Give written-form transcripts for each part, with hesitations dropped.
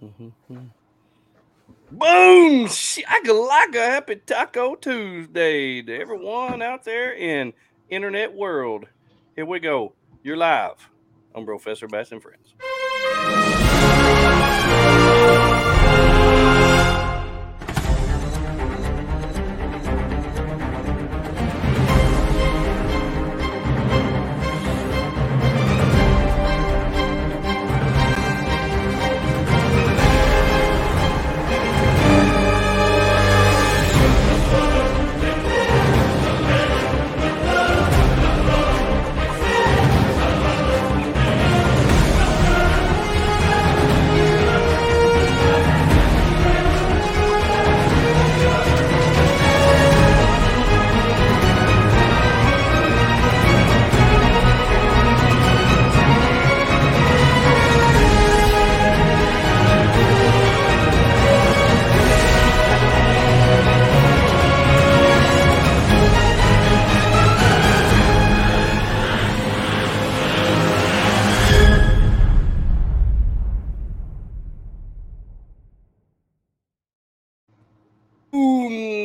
Boom! Shakalaka! Happy Taco Tuesday to everyone out there in internet world. Here we go. You're live. I'm BROfessor BATS and Friends.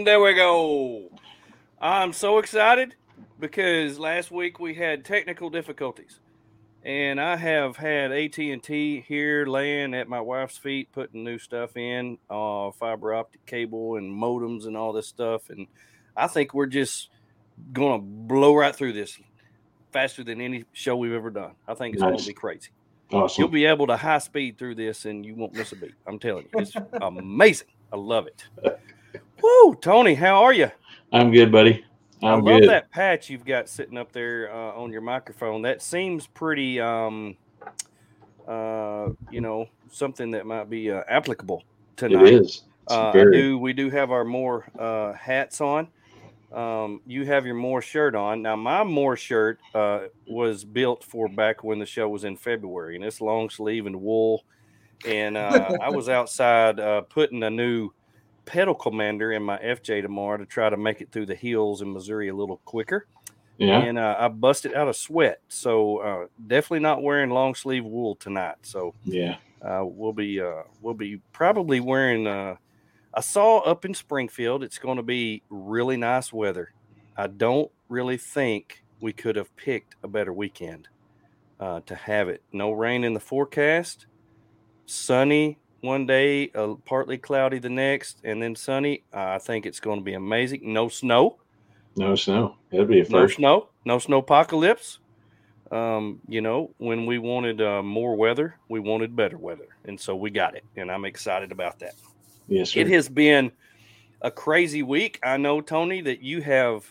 There we go. I'm so excited because last week we had technical difficulties, and I have had AT&T here laying at my wife's feet, putting new stuff in, fiber optic cable and modems and all this stuff. And I think we're just going to blow right through this faster than any show we've ever done. I think it's going to be crazy. Awesome. You'll be able to high speed through this and you won't miss a beat. I'm telling you, it's amazing. I love it. Woo, Tony, how are you? I'm good, buddy. I love that patch you've got sitting up there on your microphone. That seems pretty, something that might be applicable tonight. It is. We do have our Moore hats on. You have your Moore shirt on. Now, my Moore shirt was built for back when the show was in February, and it's long sleeve and wool. And I was outside putting a new Pedal Commander in my FJ tomorrow to try to make it through the hills in Missouri a little quicker. Yeah. And I busted out a sweat. So definitely not wearing long sleeve wool tonight. So yeah, we'll be probably wearing I saw up in Springfield it's going to be really nice weather. I don't really think we could have picked a better weekend to have it. No rain in the forecast, sunny one day, partly cloudy the next, and then sunny. I think it's going to be amazing. No snow. That'd be a first. No snow apocalypse. When we wanted more weather, we wanted better weather. And so we got it. And I'm excited about that. Yes, sir. It has been a crazy week. I know, Tony, that you have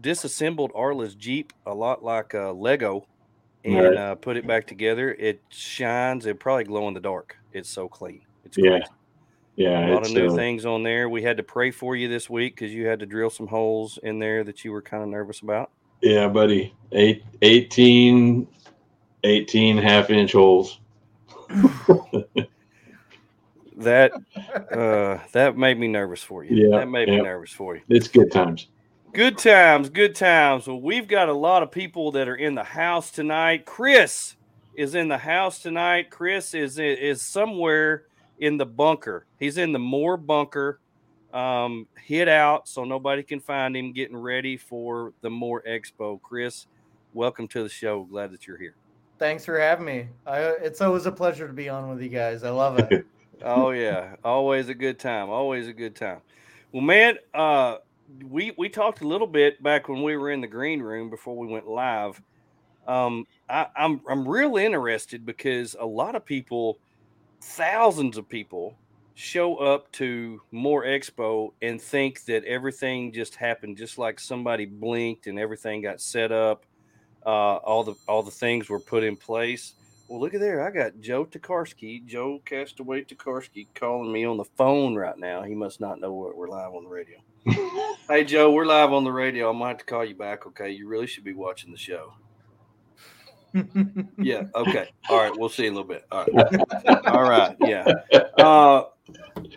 disassembled Arla's Jeep a lot like Lego and put it back together. It shines. It probably glow in the dark. It's so clean. It's great. Yeah. A lot of new things on there. We had to pray for you this week because you had to drill some holes in there that you were kind of nervous about. Yeah, buddy. 18 half-inch holes. That made me nervous for you. Yeah, that made me nervous for you. It's good times. Good times. Well, we've got a lot of people that are in the house tonight. Chris is in the house tonight. Chris is somewhere in the bunker. He's in the Moore bunker, hid out so nobody can find him, getting ready for the Moore Expo. Chris, welcome to the show. Glad that you're here. Thanks for having me. It's always a pleasure to be on with you guys. I love it. Oh, yeah. Always a good time. Well, man, we talked a little bit back when we were in the green room before we went live. I'm real interested because a lot of people, thousands of people, show up to Moore Expo and think that everything just happened, just like somebody blinked and everything got set up. All the things were put in place. Well, look at there. I got Joe Castaway Tikarsky calling me on the phone right now. He must not know we're live on the radio. Hey, Joe, we're live on the radio. I'm going to have to call you back, okay? You really should be watching the show. Yeah. Okay. All right. We'll see you in a little bit. All right. Yeah.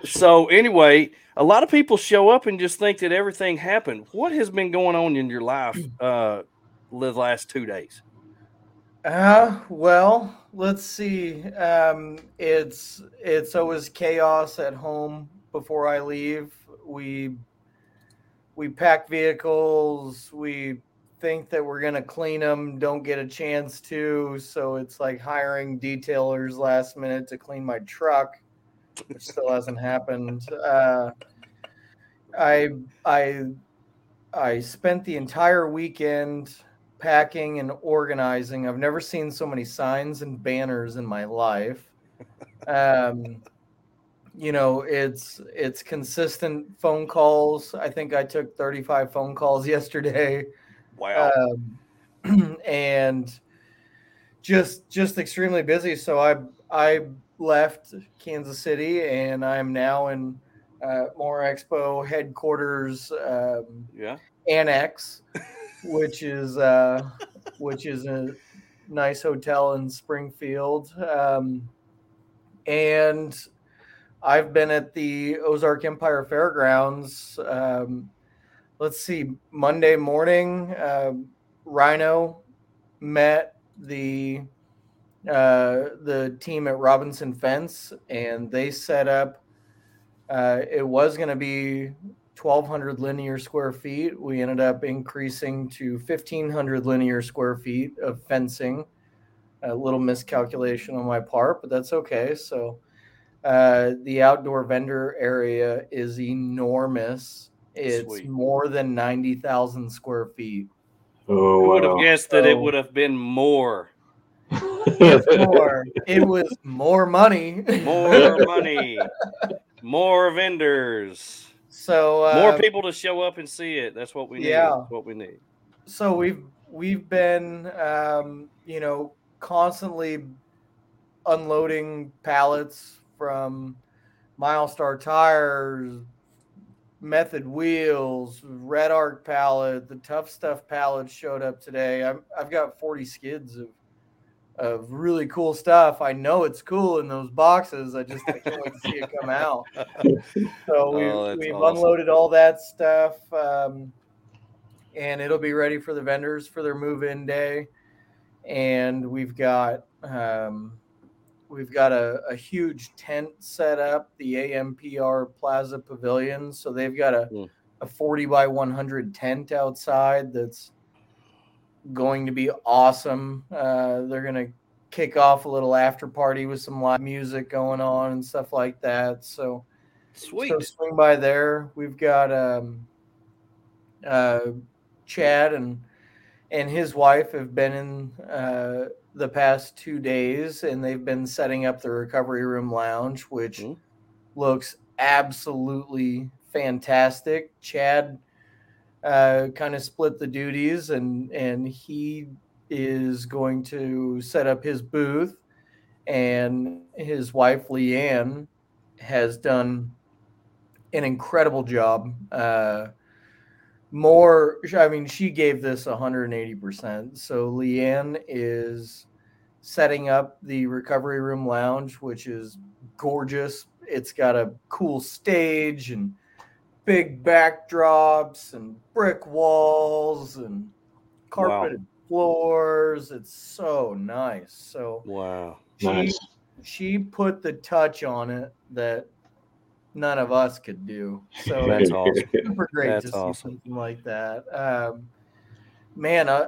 So anyway, a lot of people show up and just think that everything happened. What has been going on in your life the last 2 days? Well, Let's see. It's always chaos at home before I leave. We pack vehicles. We think that we're going to clean them, don't get a chance to. So it's like hiring detailers last minute to clean my truck, which still hasn't happened. I spent the entire weekend packing and organizing. I've never seen so many signs and banners in my life. You know, it's consistent phone calls. I think I took 35 phone calls yesterday. Wow. And just extremely busy. So I left Kansas City and I'm now in Moore Expo headquarters annex, which is a nice hotel in Springfield. And I've been at the Ozark Empire Fairgrounds. Let's see, Monday morning, Rhino met the team at Robinson Fence, and they set up. It was going to be 1,200 linear square feet. We ended up increasing to 1,500 linear square feet of fencing. A little miscalculation on my part, but that's okay. So the outdoor vendor area is enormous. It's Sweet. More than 90,000 square feet. Oh, wow. I would have guessed that it would have been more. It was more money. More money. More vendors. So more people to show up and see it. That's what we need. Yeah. That's what we need. So we've been constantly unloading pallets from Milestar tires, Method wheels, Red Arc pallet, the Tough Stuff pallet showed up today. I've got 40 skids of really cool stuff. I know it's cool in those boxes. I can't wait to see it come out. So we've awesome. Unloaded all that stuff, and it'll be ready for the vendors for their move-in day. And we've got a huge tent set up, the AMPR Plaza Pavilion. So they've got a 40 by 100 tent outside that's going to be awesome. They're going to kick off a little after party with some live music going on and stuff like that. So Sweet. So swing by there. We've got Chad and his wife have been in the past 2 days, and they've been setting up the recovery room lounge, which looks absolutely fantastic. Chad kind of split the duties, and he is going to set up his booth, and his wife Leanne has done an incredible job. She gave this 180%. So Leanne is setting up the recovery room lounge, which is gorgeous. It's got a cool stage and big backdrops and brick walls and carpeted floors. It's so nice. So wow, nice. She put the touch on it that none of us could do. So that's awesome. Super great to see something like that.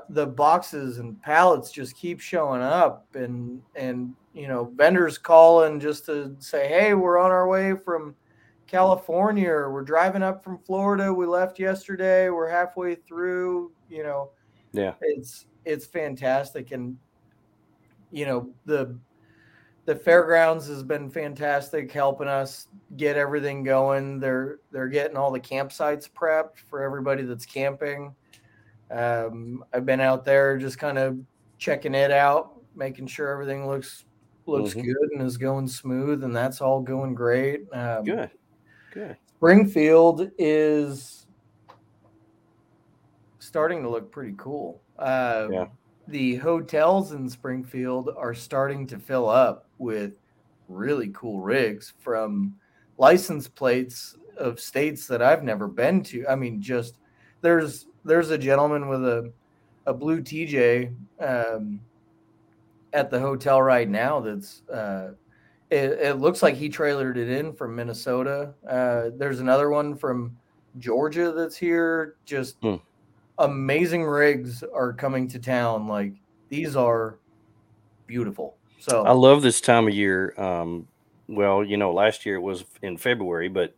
The boxes and pallets just keep showing up, and vendors calling just to say, hey, we're on our way from California, or we're driving up from Florida. We left yesterday. We're halfway through. It's fantastic, and the fairgrounds has been fantastic helping us get everything going. They're getting all the campsites prepped for everybody that's camping. I've been out there just kind of checking it out, making sure everything looks good and is going smooth, and that's all going great. Good. Springfield is starting to look pretty cool. The hotels in Springfield are starting to fill up with really cool rigs from license plates of states that I've never been to. I mean, just there's a gentleman with a blue TJ at the hotel right now. That's it looks like he trailered it in from Minnesota. There's another one from Georgia that's here. Just amazing rigs are coming to town. Like, these are beautiful. So I love this time of year. Well, you know, last year it was in February, but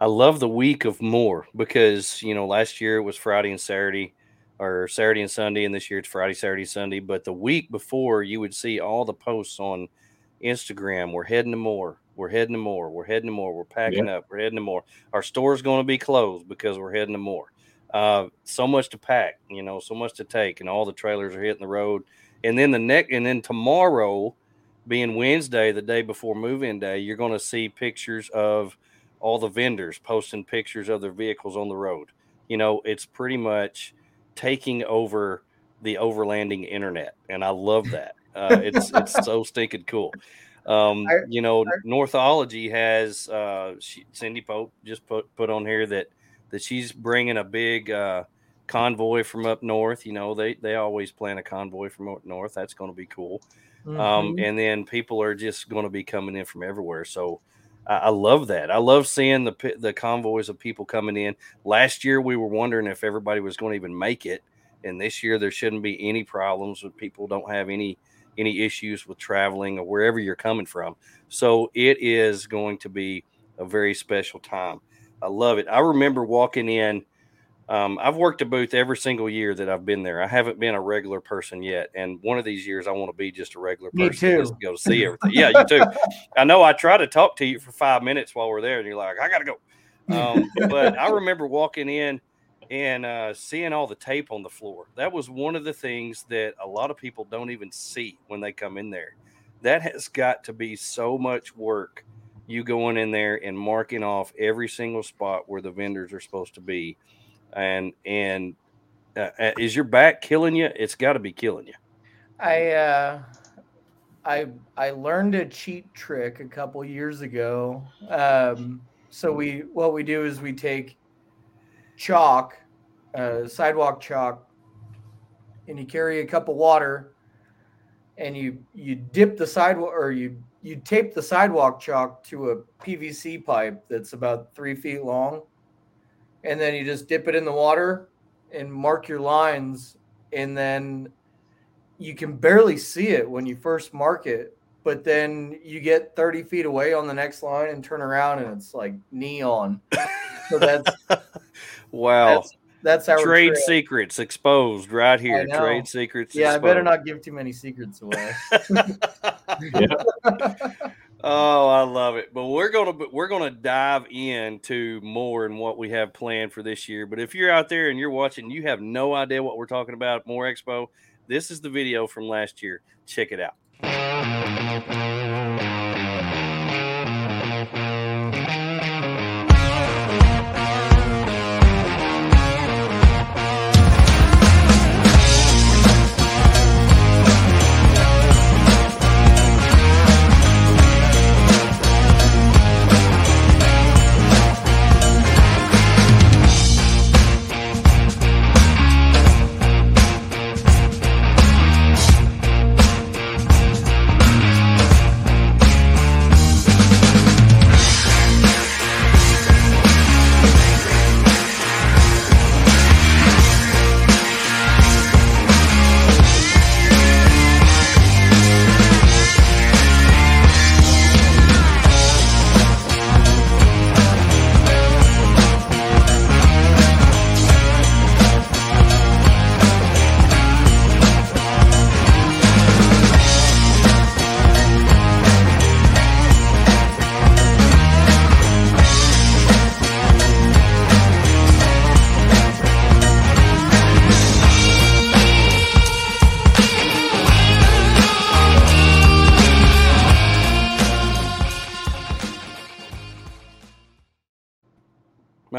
I love the week of Moore because, you know, last year it was Friday and Saturday, or Saturday and Sunday, and this year it's Friday, Saturday, Sunday. But the week before, you would see all the posts on Instagram. We're heading to Moore. We're heading to Moore. We're heading to Moore. We're packing up. We're heading to Moore. Our store's going to be closed because we're heading to Moore. So much to pack, you know, so much to take, and all the trailers are hitting the road. And then tomorrow, being Wednesday, the day before move-in day, you're going to see pictures of all the vendors posting pictures of their vehicles on the road. You know, it's pretty much taking over the overlanding internet, and I love that. It's so stinking cool. You know, Northology has Cindy Pope just put on here that she's bringing a big convoy from up north. You know, they always plan a convoy from up north. That's going to be cool. Mm-hmm. And then people are just going to be coming in from everywhere. So I love that. I love seeing the convoys of people coming in. Last year we were wondering if everybody was going to even make it, and this year there shouldn't be any problems with people don't have any issues with traveling or wherever you're coming from. So it is going to be a very special time. I love it. I remember walking in. I've worked a booth every single year that I've been there. I haven't been a regular person yet. And one of these years I want to be just a regular person. Me too. Just go see everything. Yeah, you too. I know I try to talk to you for 5 minutes while we're there and you're like, I got to go. But I remember walking in and seeing all the tape on the floor. That was one of the things that a lot of people don't even see when they come in there. That has got to be so much work. You going in there and marking off every single spot where the vendors are supposed to be. And is your back killing you? It's got to be killing you. I learned a cheat trick a couple years ago. So what we do is we take chalk, sidewalk chalk, and you carry a cup of water, and you dip the sidewalk, or you tape the sidewalk chalk to a PVC pipe that's about 3 feet long. And then you just dip it in the water and mark your lines. And then you can barely see it when you first mark it. But then you get 30 feet away on the next line and turn around, and it's like neon. So that's wow. That's our trade secrets exposed right here. Trade secrets. Yeah, exposed. I better not give too many secrets away. Oh, I love it. But we're gonna dive into Moore and what we have planned for this year. But if you're out there and you're watching, you have no idea what we're talking about at Moore Expo. This is the video from last year. Check it out.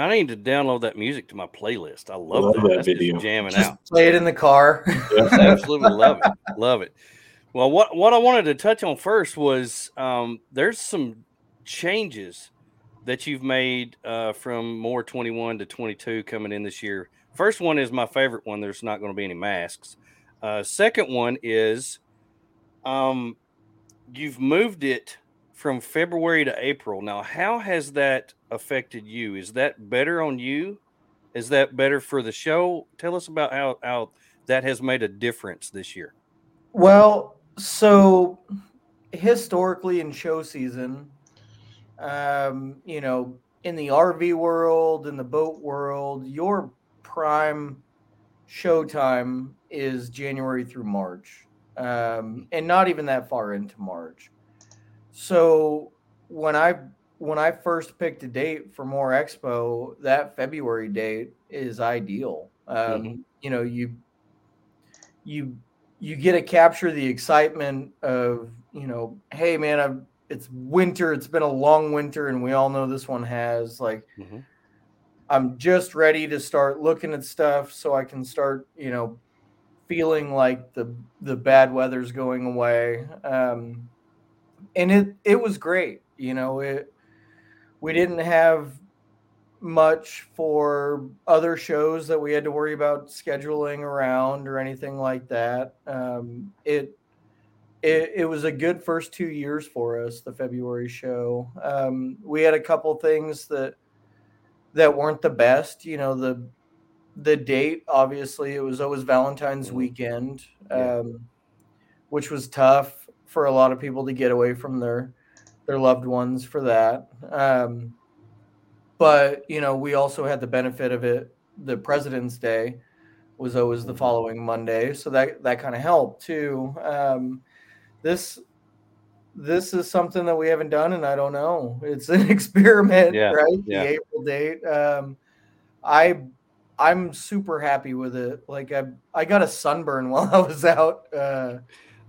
I need to download that music to my playlist. I love that. That's video. Just jamming just out. Play it in the car. Yes, absolutely love it. Love it. Well, what I wanted to touch on first was there's some changes that you've made from Moore 21 to 22 coming in this year. First one is my favorite one. There's not going to be any masks. Second one is You've moved it from February to April. Now, how has that affected you? Is that better on you? Is that better for the show? Tell us about how that has made a difference this year. Well, so historically in show season, you know, in the RV world, in the boat world, your prime showtime is January through March, and not even that far into March. So when I first picked a date for Moore Expo, that February date is ideal. You know, you get to capture the excitement of, you know, hey man, it's winter. It's been a long winter, and we all know this one has. Like, I'm just ready to start looking at stuff so I can start, you know, feeling like the bad weather's going away. And it was great. You know, we didn't have much for other shows that we had to worry about scheduling around or anything like that. It was a good first 2 years for us, the February show. We had a couple things that weren't the best. You know, the date, obviously, it was always Valentine's weekend, which was tough for a lot of people to get away from their loved ones for that. But, you know, we also had the benefit of it. The President's Day was always the following Monday. So that kind of helped, too. This is something that we haven't done, and I don't know. It's an experiment, right? Yeah. The April date. I'm super happy with it. Like I got a sunburn while I was out.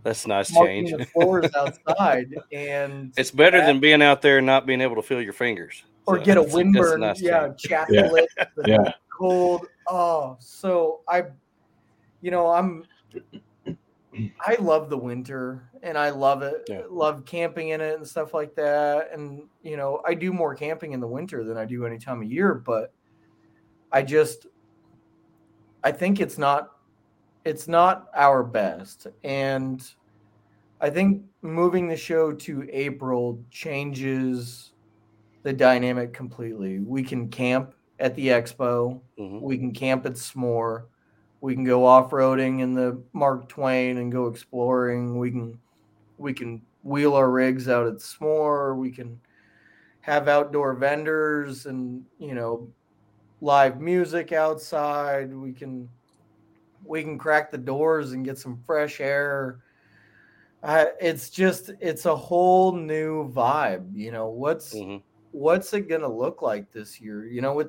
That's a nice change. The floors outside, and it's better than being out there and not being able to feel your fingers or get a windburn. Nice chocolate, cold. Oh, so I love the winter, and I love it. Yeah. Love camping in it and stuff like that. And, you know, I do more camping in the winter than I do any time of year, but I think it's not our best. And I think moving the show to April changes the dynamic completely. We can camp at the expo. We can camp at S'more. We can go off-roading in the Mark Twain and go exploring. We can wheel our rigs out at S'more. We can have outdoor vendors and, you know, live music outside. We can crack the doors and get some fresh air. It's a whole new vibe. You know, what's it going to look like this year? You know,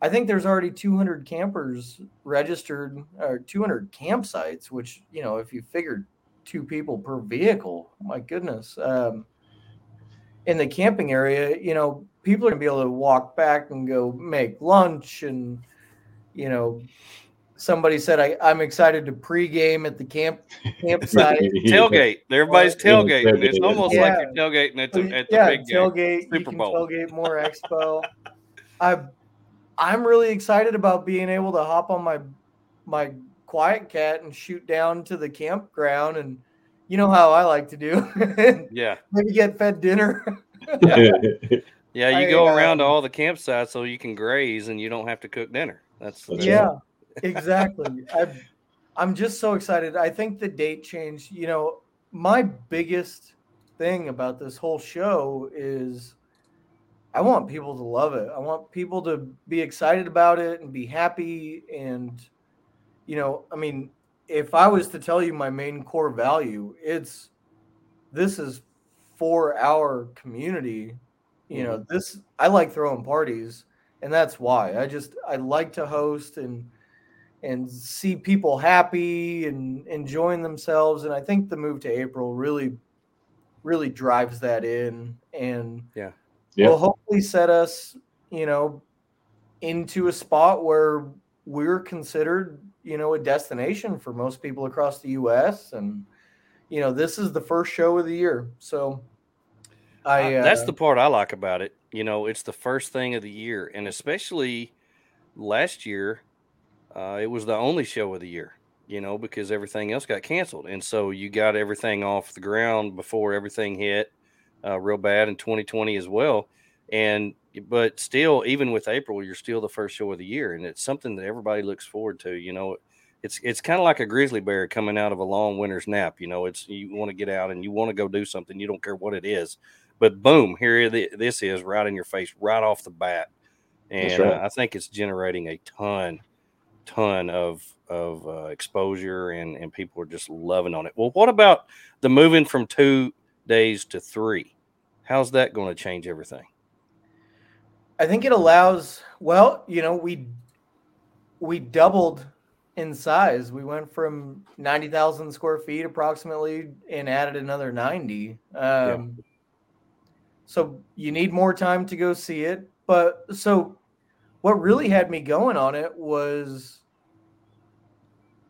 I think there's already 200 campers registered, or 200 campsites, which, you know, if you figured 2 people per vehicle, my goodness, in the camping area, you know, people are going to be able to walk back and go make lunch. And, you know, somebody said, I'm excited to pregame at the campsite. Tailgate. Everybody's tailgating. It's almost like you're tailgating at the big tailgate, game. Super Bowl. You can tailgate Moore Expo. I'm really excited about being able to hop on my Quiet Kat and shoot down to the campground, and you know how I like to do. Maybe get fed dinner. You go around to all the campsites so you can graze and you don't have to cook dinner. Exactly. I'm just so excited. I think the date change, you know, my biggest thing about this whole show is I want people to love it. I want people to be excited about it and be happy. And, you know, I mean, if I was to tell you my main core value, this is for our community. You know, I like throwing parties, and that's why I like to host and see people happy and enjoying themselves. And I think the move to April really, really drives that in. And will hopefully set us, you know, into a spot where we're considered, you know, a destination for most people across the U.S. And, you know, this is the first show of the year. So that's the part I like about it. You know, it's the first thing of the year. And especially last year, it was the only show of the year. you know, because everything else got canceled. And so you got everything off the ground before everything hit real bad in 2020 as well. But still, even with April, you're still the first show of the year. And it's something that everybody looks forward to. You know, it's kind of like a grizzly bear coming out of a long winter's nap. You know, you want to get out and you want to go do something. You don't care what it is. But boom, here this is right in your face, right off the bat. And right. I think it's generating a ton of exposure, and people are just loving on it. Well, what about the moving from 2 days to 3? How's that going to change everything? I think it allows, well, you know, we doubled in size. We went from 90,000 square feet approximately and added another 90. Yeah. So you need more time to go see it. But so what really had me going on it was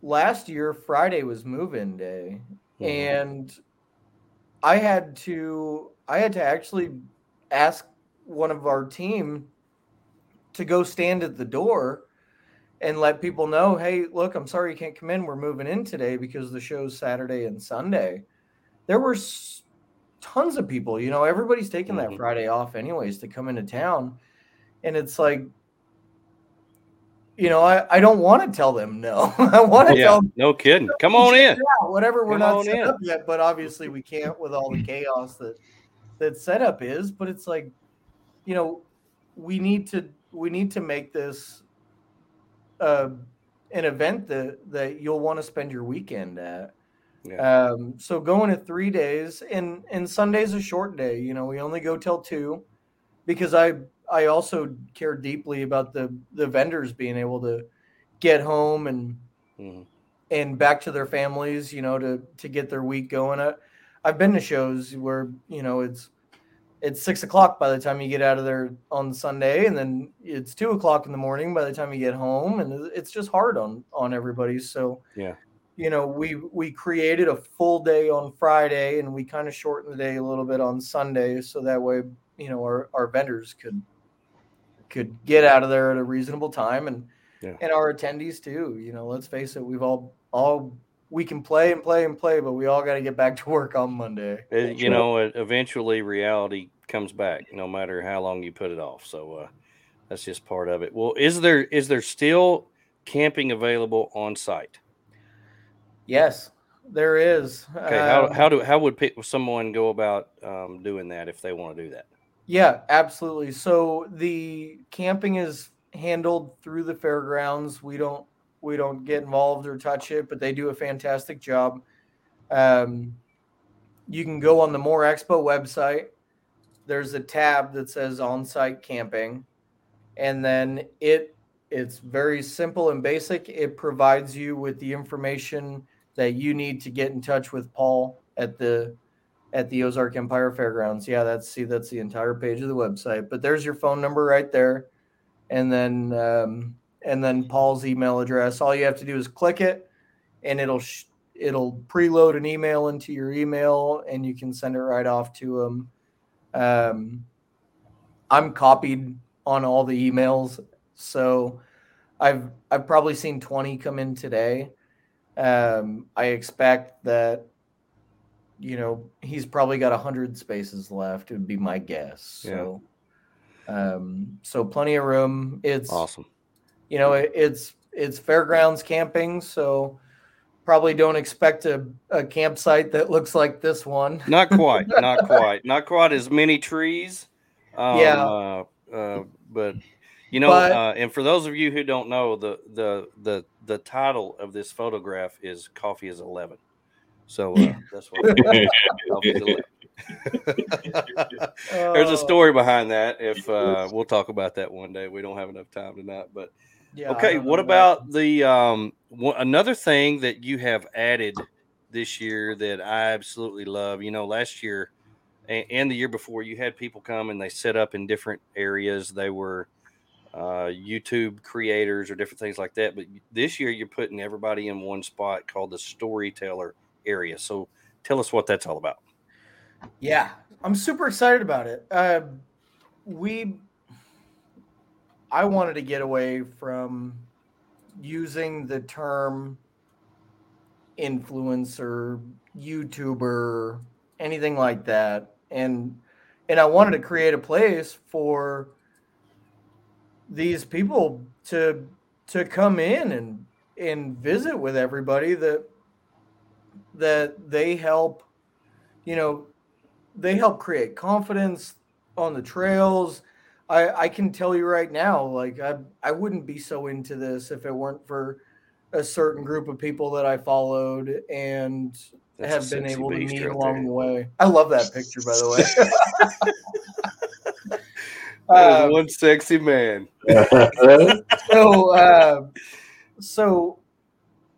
last year, Friday was move-in day. Mm-hmm. And I had to actually ask one of our team to go stand at the door and let people know, hey, look, I'm sorry you can't come in. We're moving in today because the show's Saturday and Sunday. There were tons of people, you know, everybody's taking that Friday off anyways to come into town. And it's like, you know, I don't want to tell them no. I want to tell them. No kidding. Come on in. Yeah, whatever. We're not set up yet, but obviously we can't with all the chaos that setup is. But it's like, you know, we need to make this an event that you'll want to spend your weekend at. Yeah. So going to 3 days, and Sunday's a short day. You know, we only go till 2 because I also care deeply about the vendors being able to get home and back to their families, you know, to get their week going. I've been to shows where, you know, it's 6 o'clock by the time you get out of there on Sunday, and then it's 2 o'clock in the morning by the time you get home, and it's just hard on everybody. So yeah. You know, we created a full day on Friday, and we kind of shortened the day a little bit on Sunday, so that way, you know, our vendors could get out of there at a reasonable time, and our attendees too. You know, let's face it, we've all we can play, but we all got to get back to work on Monday. You know, eventually reality comes back, no matter how long you put it off. So that's just part of it. Well, is there still camping available on site? Yes, there is. Okay, how would someone go about doing that if they want to do that? Yeah, absolutely. So the camping is handled through the fairgrounds. We don't get involved or touch it, but they do a fantastic job. You can go on the Moore Expo website. There's a tab that says on-site camping, and then it's very simple and basic. It provides you with the information that you need to get in touch with Paul at the Ozark Empire Fairgrounds. Yeah, that's the entire page of the website, but there's your phone number right there. And then Paul's email address. All you have to do is click it, and it'll preload an email into your email, and you can send it right off to him. I'm copied on all the emails. So I've probably seen 20 come in today. I expect that, you know, he's probably got 100 spaces left. It would be my guess. So, so plenty of room. It's awesome. You know, it's fairgrounds camping. So probably don't expect a campsite that looks like this one. Not quite as many trees. But you know, and for those of you who don't know, the title of this photograph is "Coffee is 11," so that's what. Coffee is 11. There's a story behind that. If we'll talk about that one day, we don't have enough time tonight. But yeah, okay, what about the another thing that you have added this year that I absolutely love? You know, last year and the year before, you had people come and they set up in different areas. They were YouTube creators or different things like that. But this year you're putting everybody in one spot called the storyteller area. So tell us what that's all about. Yeah, I'm super excited about it. I wanted to get away from using the term influencer, YouTuber, anything like that. And I wanted to create a place for these people to come in and visit with everybody that they help, you know, they help create confidence on the trails. I can tell you right now, like I wouldn't be so into this if it weren't for a certain group of people that I followed and have been able to meet along the way. I love that picture, by the way. One sexy man. So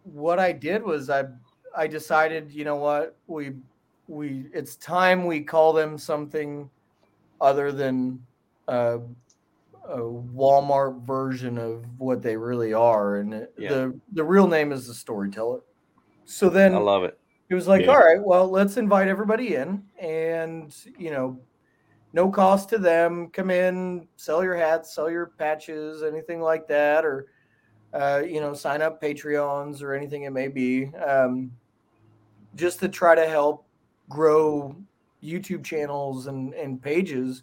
what I did was I decided, you know what, we it's time we call them something other than a Walmart version of what they really are, and the real name is the Storyteller. So then I love it. It was like, all right, well, let's invite everybody in, and you know, no cost to them. Come in, sell your hats, sell your patches, anything like that, or you know, sign up Patreons or anything it may be, just to try to help grow YouTube channels and pages.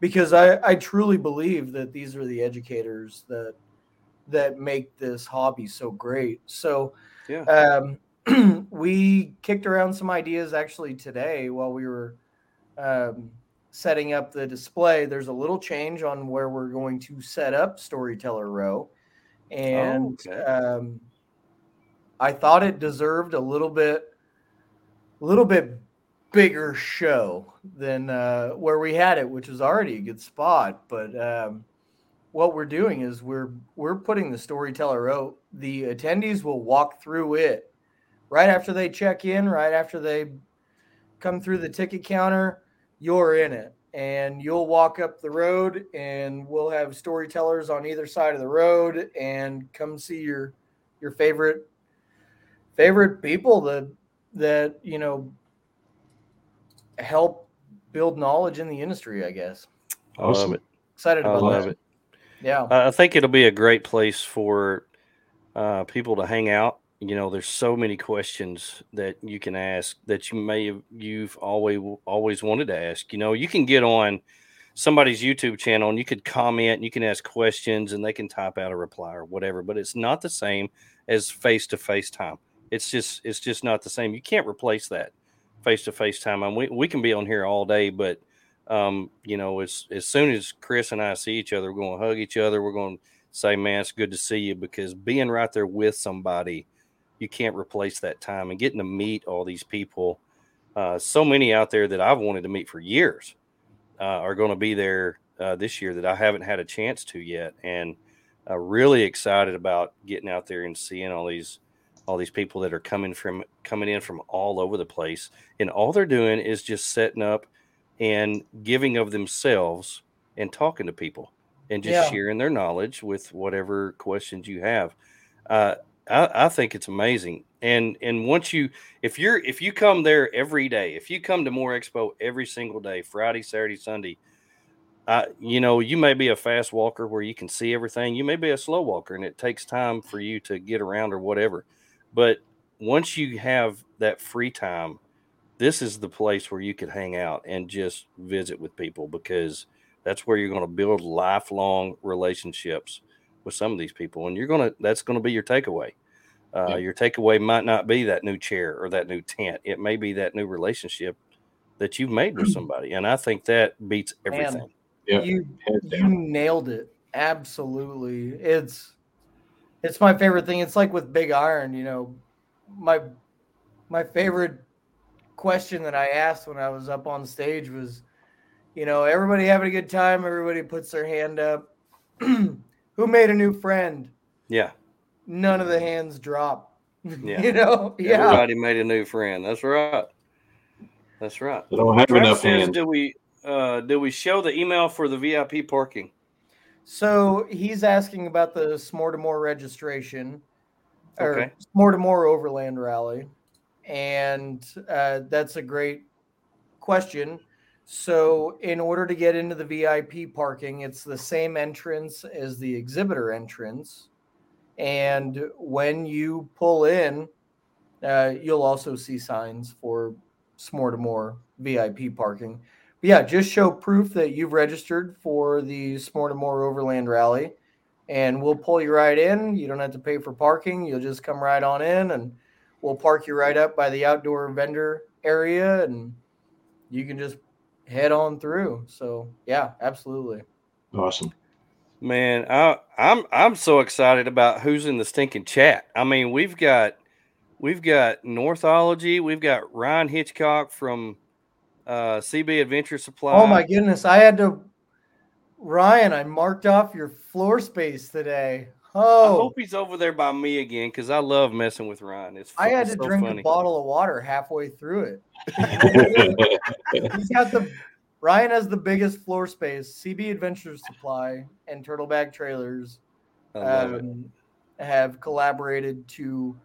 Because I truly believe that these are the educators that make this hobby so great. So we kicked around some ideas actually today while we were setting up the display. There's a little change on where we're going to set up Storyteller Row. And I thought it deserved a little bit bigger show than where we had it, which was already a good spot. But what we're doing is we're putting the Storyteller out. The attendees will walk through it right after they check in, right after they come through the ticket counter. You're in it, and you'll walk up the road, and we'll have storytellers on either side of the road, and come see your favorite people that you know, help build knowledge in the industry, I guess. Awesome. I love it. Excited about that. Yeah. I think it'll be a great place for people to hang out. You know, there's so many questions that you can ask that you you've always wanted to ask. You know, you can get on somebody's YouTube channel and you could comment and you can ask questions and they can type out a reply or whatever, but it's not the same as face-to-face time. It's just not the same. You can't replace that. Face-to-face time, and we can be on here all day, but you know, as soon as Chris and I see each other, we're going to hug each other. We're going to say, man, it's good to see you, because being right there with somebody, you can't replace that time, and getting to meet all these people. So many out there that I've wanted to meet for years are going to be there this year that I haven't had a chance to yet, and really excited about getting out there and seeing all these people that are coming in from all over the place, and all they're doing is just setting up and giving of themselves and talking to people and just sharing their knowledge with whatever questions you have. I think it's amazing. And once you, if you come there every day, if you come to Moore Expo every single day, Friday, Saturday, Sunday, you know, you may be a fast walker where you can see everything. You may be a slow walker and it takes time for you to get around or whatever. But once you have that free time, this is the place where you could hang out and just visit with people, because that's where you're going to build lifelong relationships with some of these people. And that's going to be your takeaway. Your takeaway might not be that new chair or that new tent. It may be that new relationship that you've made with somebody. And I think that beats everything. Man, you nailed it. Absolutely. It's my favorite thing. It's like with Big Iron, you know, my favorite question that I asked when I was up on stage was, you know, everybody having a good time. Everybody puts their hand up. Who made a new friend? Yeah. None of the hands drop. Yeah. You know, everybody made a new friend. That's right. That's right. They don't have enough hands. Do we show the email for the VIP parking? So he's asking about the S'more to Moore registration, or S'more to Moore Overland Rally, and that's a great question. So in order to get into the VIP parking, it's the same entrance as the exhibitor entrance, and when you pull in, You'll also see signs for S'more to Moore VIP parking. But yeah, just show proof that you've registered for the S'more to Moore Overland Rally, and we'll pull you right in. You don't have to pay for parking. You'll just come right on in, and we'll park you right up by the outdoor vendor area, and you can just head on through. So, yeah, absolutely. Awesome. Man, I'm so excited about who's in the stinking chat. I mean, we've got Northology, we've got Ryan Hitchcock from CB Adventure Supply. Oh my goodness, Ryan, I marked off your floor space today. Oh, I hope he's over there by me again because I love messing with Ryan. I had to drink a bottle of water halfway through it. Ryan has the biggest floor space, CB Adventure Supply and Turtleback Trailers have collaborated to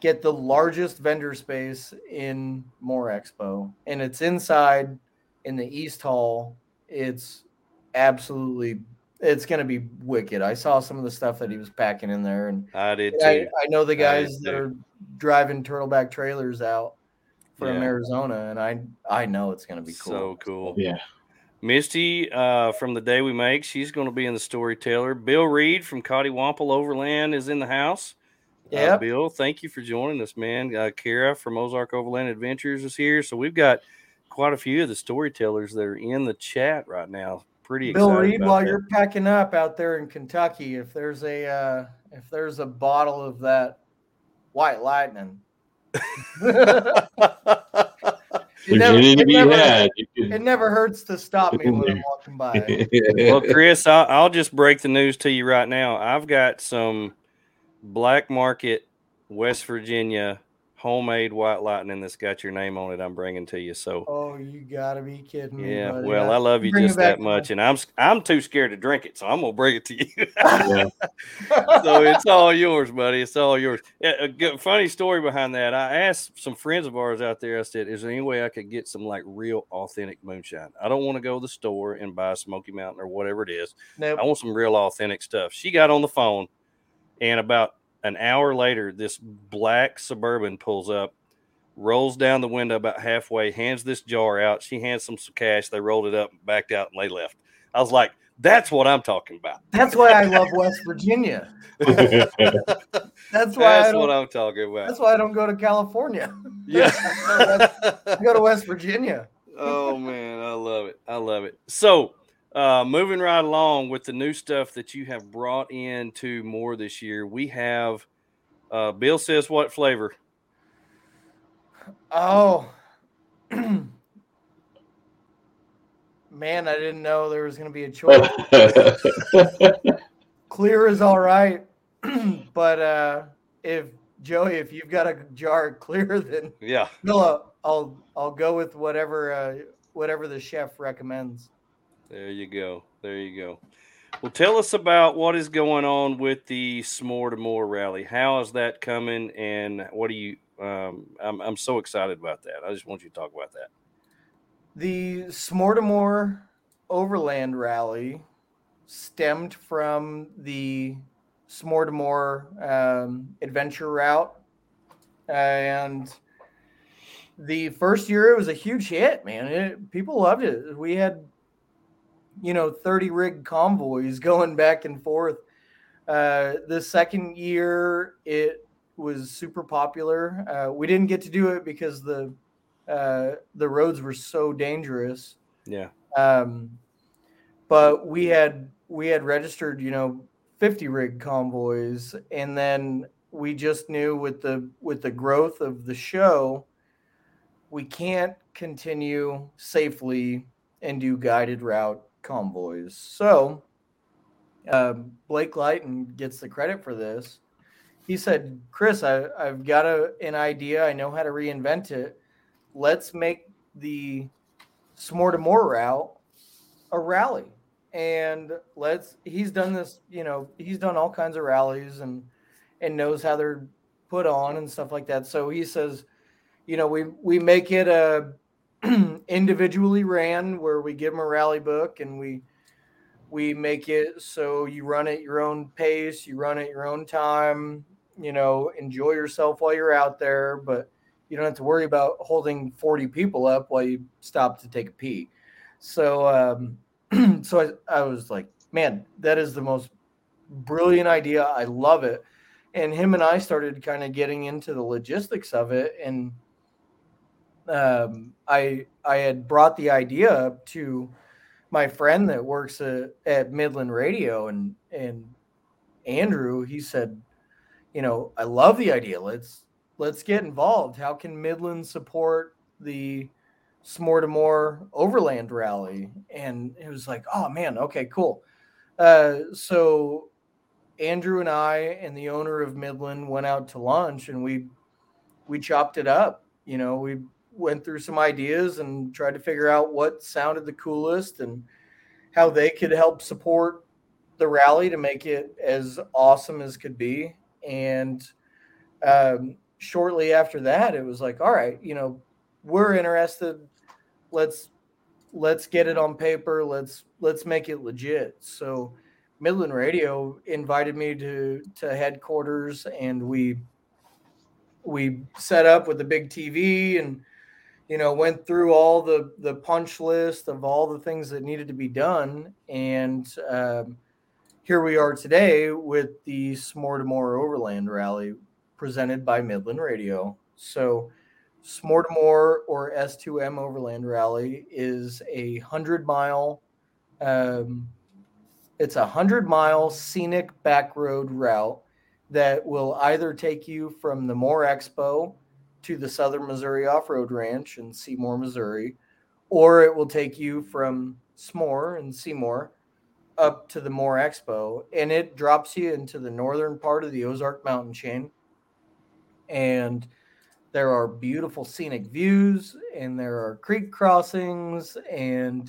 get the largest vendor space in Moore Expo. And it's inside in the East Hall. It's going to be wicked. I saw some of the stuff that he was packing in there. And I did too. I know the guys that are driving Turtleback Trailers out from Arizona, and I know it's going to be cool. So cool. Yeah. Misty from The Day We Make, she's going to be in the Storyteller. Bill Reed from Cottywample Overland is in the house. Yeah, Bill, thank you for joining us, man. Kara from Ozark Overland Adventures is here. So we've got quite a few of the storytellers that are in the chat right now. Pretty excited. Bill Reed, while you're packing up out there in Kentucky, if there's a bottle of that White Lightning, it never hurts to stop me when I'm walking by. Well, Chris, I'll just break the news to you right now. I've got some black market West Virginia homemade White Lightning that's got your name on it. I'm bringing to you. So, oh, you gotta be kidding me! Yeah, buddy. Well, I love you just that much, and I'm too scared to drink it, so I'm gonna bring it to you. Yeah. So it's all yours, buddy. It's all yours. A good, funny story behind that. I asked some friends of ours out there. I said, "Is there any way I could get some like real authentic moonshine? I don't want to go to the store and buy Smoky Mountain or whatever it is. Nope. I want some real authentic stuff." She got on the phone, and about an hour later, this black Suburban pulls up, rolls down the window about halfway, hands this jar out. She hands them some cash. They rolled it up, backed out, and they left. I was like, that's what I'm talking about. That's why I love West Virginia. That's what I'm talking about. That's why I don't go to California. Yeah. I go to West Virginia. Oh, man, I love it. I love it. So, moving right along with the new stuff that you have brought in to Moore this year, we have, Bill says, what flavor? Oh, man, I didn't know there was going to be a choice. Clear is all right, but if you've got a jar of clear, then I'll go with whatever the chef recommends. There you go. Well, tell us about what is going on with the S'more to Moore rally. How is that coming, and what do you I'm so excited about that. I just want you to talk about that. The S'more to Moore Overland Rally stemmed from the S'more to Moore adventure route, and the first year it was a huge hit, man. People loved it. We had 30 rig convoys going back and forth. The second year it was super popular. We didn't get to do it because the roads were so dangerous. Yeah. But we had registered, 50 rig convoys, and then we just knew with the growth of the show, we can't continue safely and do guided route convoys. So Blake Lighton gets the credit for this. He said, Chris, I've got an idea. I know how to reinvent it. Let's make the S'more to Moore route a rally. And he's done this, he's done all kinds of rallies and knows how they're put on and stuff like that. So he says, we make it a individually ran, where we give them a rally book and we make it so you run at your own pace, you run at your own time, you know, enjoy yourself while you're out there, but you don't have to worry about holding 40 people up while you stop to take a pee. So, so I was like, man, that is the most brilliant idea. I love it. And him and I started kind of getting into the logistics of it. And I had brought the idea up to my friend that works at Midland Radio, and Andrew, he said, you know, I love the idea. Let's get involved. How can Midland support the S'more to Moore Overland Rally? And it was like, oh man, okay, cool. So Andrew and I and the owner of Midland went out to lunch, and we chopped it up. You know, we went through some ideas and tried to figure out what sounded the coolest and how they could help support the rally to make it as awesome as could be. And shortly after that, it was like, all right, you know, we're interested. Let's get it on paper. Let's make it legit. So Midland Radio invited me to headquarters, and we set up with a big TV and, you know, went through all the punch list of all the things that needed to be done. And here we are today with the S'more to Moore Overland Rally presented by Midland Radio. So S'more to Moore, or S2M Overland Rally, is a 100-mile it's a 100-mile scenic back road route that will either take you from the Moore Expo to the Southern Missouri Off-Road Ranch in Seymour, Missouri, or it will take you from S'more and Seymour up to the Moore Expo, and it drops you into the northern part of the Ozark Mountain chain. And there are beautiful scenic views, and there are creek crossings, and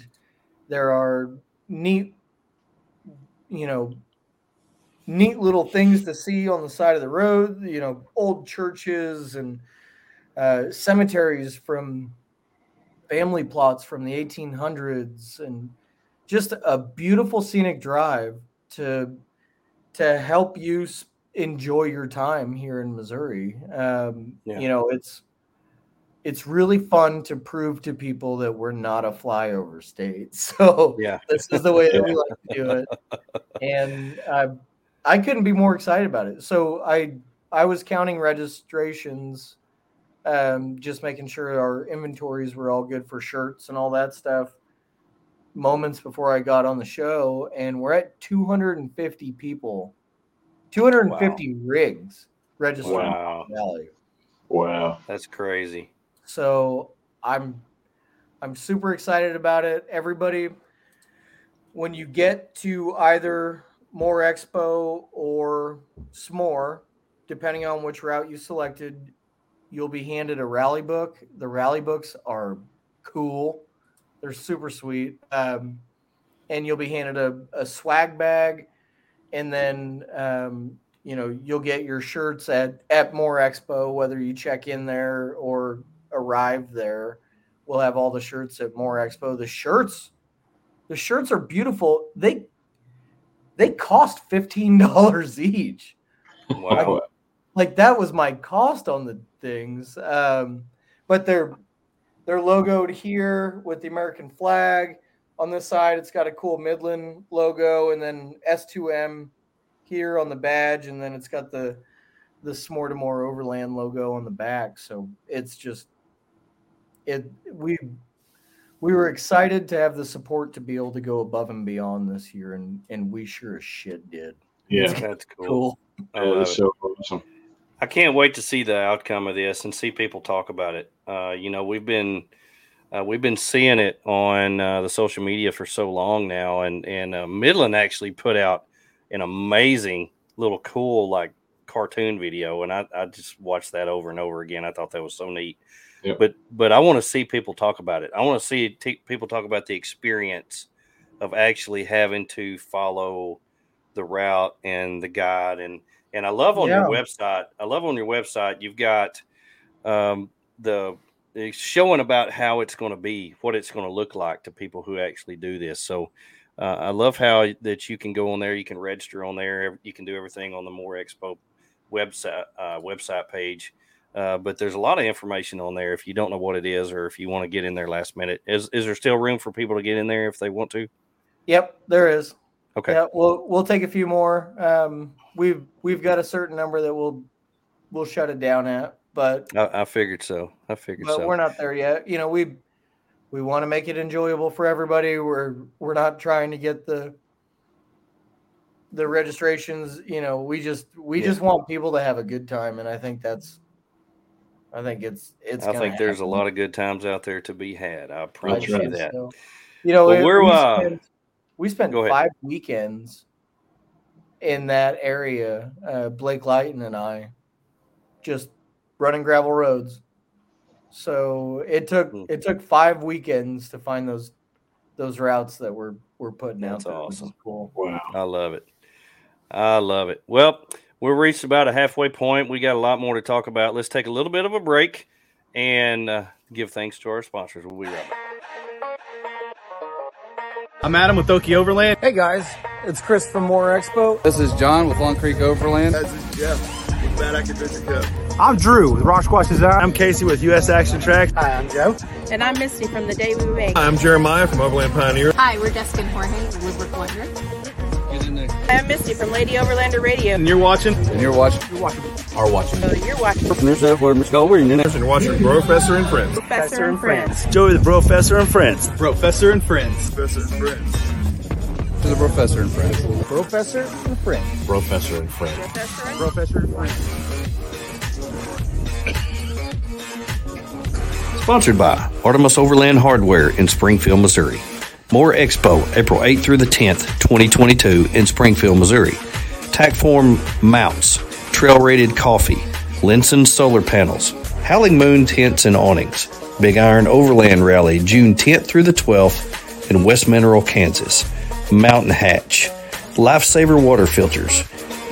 there are neat little things to see on the side of the road, you know, old churches and cemeteries from family plots from the 1800s, and just a beautiful scenic drive to help you enjoy your time here in Missouri. You know, it's really fun to prove to people that we're not a flyover state. So yeah, this is the way that we like to do it. And I couldn't be more excited about it. So I was counting registrations, just making sure our inventories were all good for shirts and all that stuff, moments before I got on the show. And we're at 250 people, 250 rigs registered. Wow. That's crazy. So I'm super excited about it. Everybody, when you get to either Moore Expo or S'more, depending on which route you selected, you'll be handed a rally book. The rally books are cool. They're super sweet. And you'll be handed a swag bag. And then, you know, you'll get your shirts at Moore Expo, whether you check in there or arrive there. We'll have all the shirts at Moore Expo. The shirts are beautiful. They cost $15 each. Wow. Like that was my cost on the things. But they're logoed here with the American flag. On this side, it's got a cool Midland logo, and then S2M here on the badge, and then it's got the S'more to Moore Overland logo on the back. So it's just we were excited to have the support to be able to go above and beyond this year, and we sure as shit did. Yeah, that's cool. That's so awesome. I can't wait to see the outcome of this and see people talk about it. You know, we've been seeing it on the social media for so long now, and Midland actually put out an amazing little cool like cartoon video, and I just watched that over and over again. I thought that was so neat. Yeah. But I want to see people talk about it. I want to see people talk about the experience of actually having to follow the route and the guide. And I love on your website. You've got it's showing about how it's going to be, what it's going to look like to people who actually do this. So I love how that you can go on there, you can register on there, you can do everything on the Moore Expo website page. But there's a lot of information on there if you don't know what it is or if you want to get in there last minute. Is there still room for people to get in there if they want to? Yep, there is. Okay. Yeah, we'll take a few more. We've got a certain number that we'll shut it down at, but I figured so. But we're not there yet. You know, we want to make it enjoyable for everybody. We're not trying to get the registrations. You know, we just want people to have a good time, and I think that's. I think it's. I think there's a lot of good times out there to be had. I promise you that. So, you know, we spent 5 weekends in that area, Blake Lighton and I, just running gravel roads. So it took 5 weekends to find those routes that we're putting out. That's awesome. Cool. Wow. I love it. Well, we've reached about a halfway point. We got a lot more to talk about. Let's take a little bit of a break and give thanks to our sponsors. We'll be right back. I'm Adam with Okie Overland. Hey guys, it's Chris from Moore Expo. This is John with Long Creek Overland. This is Jeff with Bad Actor Adventure Cup. I'm Drew with Rock Squash Design. I'm Casey with US Action Track. Hi, I'm Joe. And I'm Misty from The Day We Make. Hi, I'm Jeremiah from Overland Pioneer. Hi, we're Destin Jorge with Woodwork Wonder. Get in there. I'm Misty from Lady Overlander Radio. And you're watching. And you're watching. You're watching. Are watching. So you're watching. You're watching BROfessor and Friends. BROfessor and Friends. Joey the BROfessor and Friends. BROfessor and Friends. BROfessor and Friends. To the BROfessor and Friends. BROfessor and Friends. BROfessor and Friends. BROfessor and Friends. Sponsored by Artemis Overland Hardware in Springfield, Missouri. Moore Expo, April 8th through the 10th, 2022 in Springfield, Missouri. Tacform mounts. Trail-rated coffee, Linson solar panels, Howling Moon tents and awnings, Big Iron Overland Rally, June 10th through the 12th in West Mineral, Kansas, Mountain Hatch, Lifesaver water filters,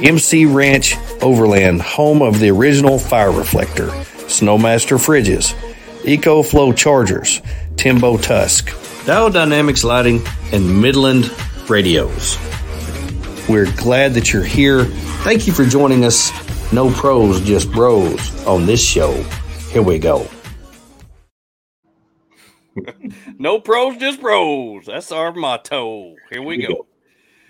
MC Ranch Overland, home of the original fire reflector, Snowmaster fridges, EcoFlow chargers, Timbo Tusk, Dow Dynamics lighting, and Midland radios. We're glad that you're here. Thank you for joining us. No pros, just bros on this show. Here we go. No pros, just bros. That's our motto. Here we go.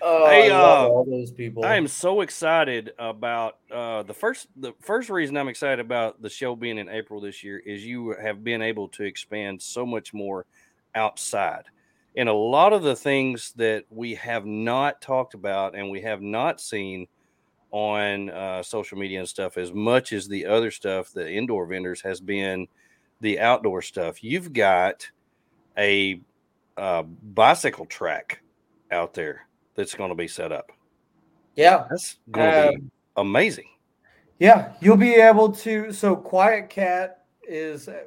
Oh, hey, I love all those people. I am so excited about the first reason I'm excited about the show being in April this year is you have been able to expand so much more outside. And a lot of the things that we have not talked about and we have not seen on social media and stuff, as much as the other stuff, the indoor vendors, has been the outdoor stuff. You've got a bicycle track out there that's going to be set up. Yeah. That's going to be amazing. Yeah. You'll be able to. So Quiet Kat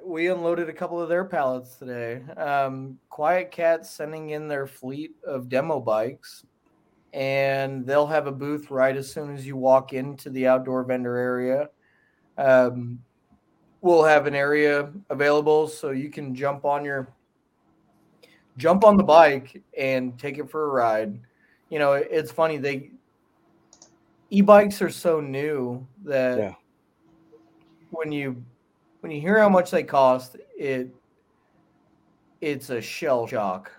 we unloaded a couple of their pallets today. Quiet Kat's sending in their fleet of demo bikes, and they'll have a booth right as soon as you walk into the outdoor vendor area. We'll have an area available so you can jump on the bike and take it for a ride. You know, it's funny, e-bikes are so new that when you hear how much they cost, it's a shell shock.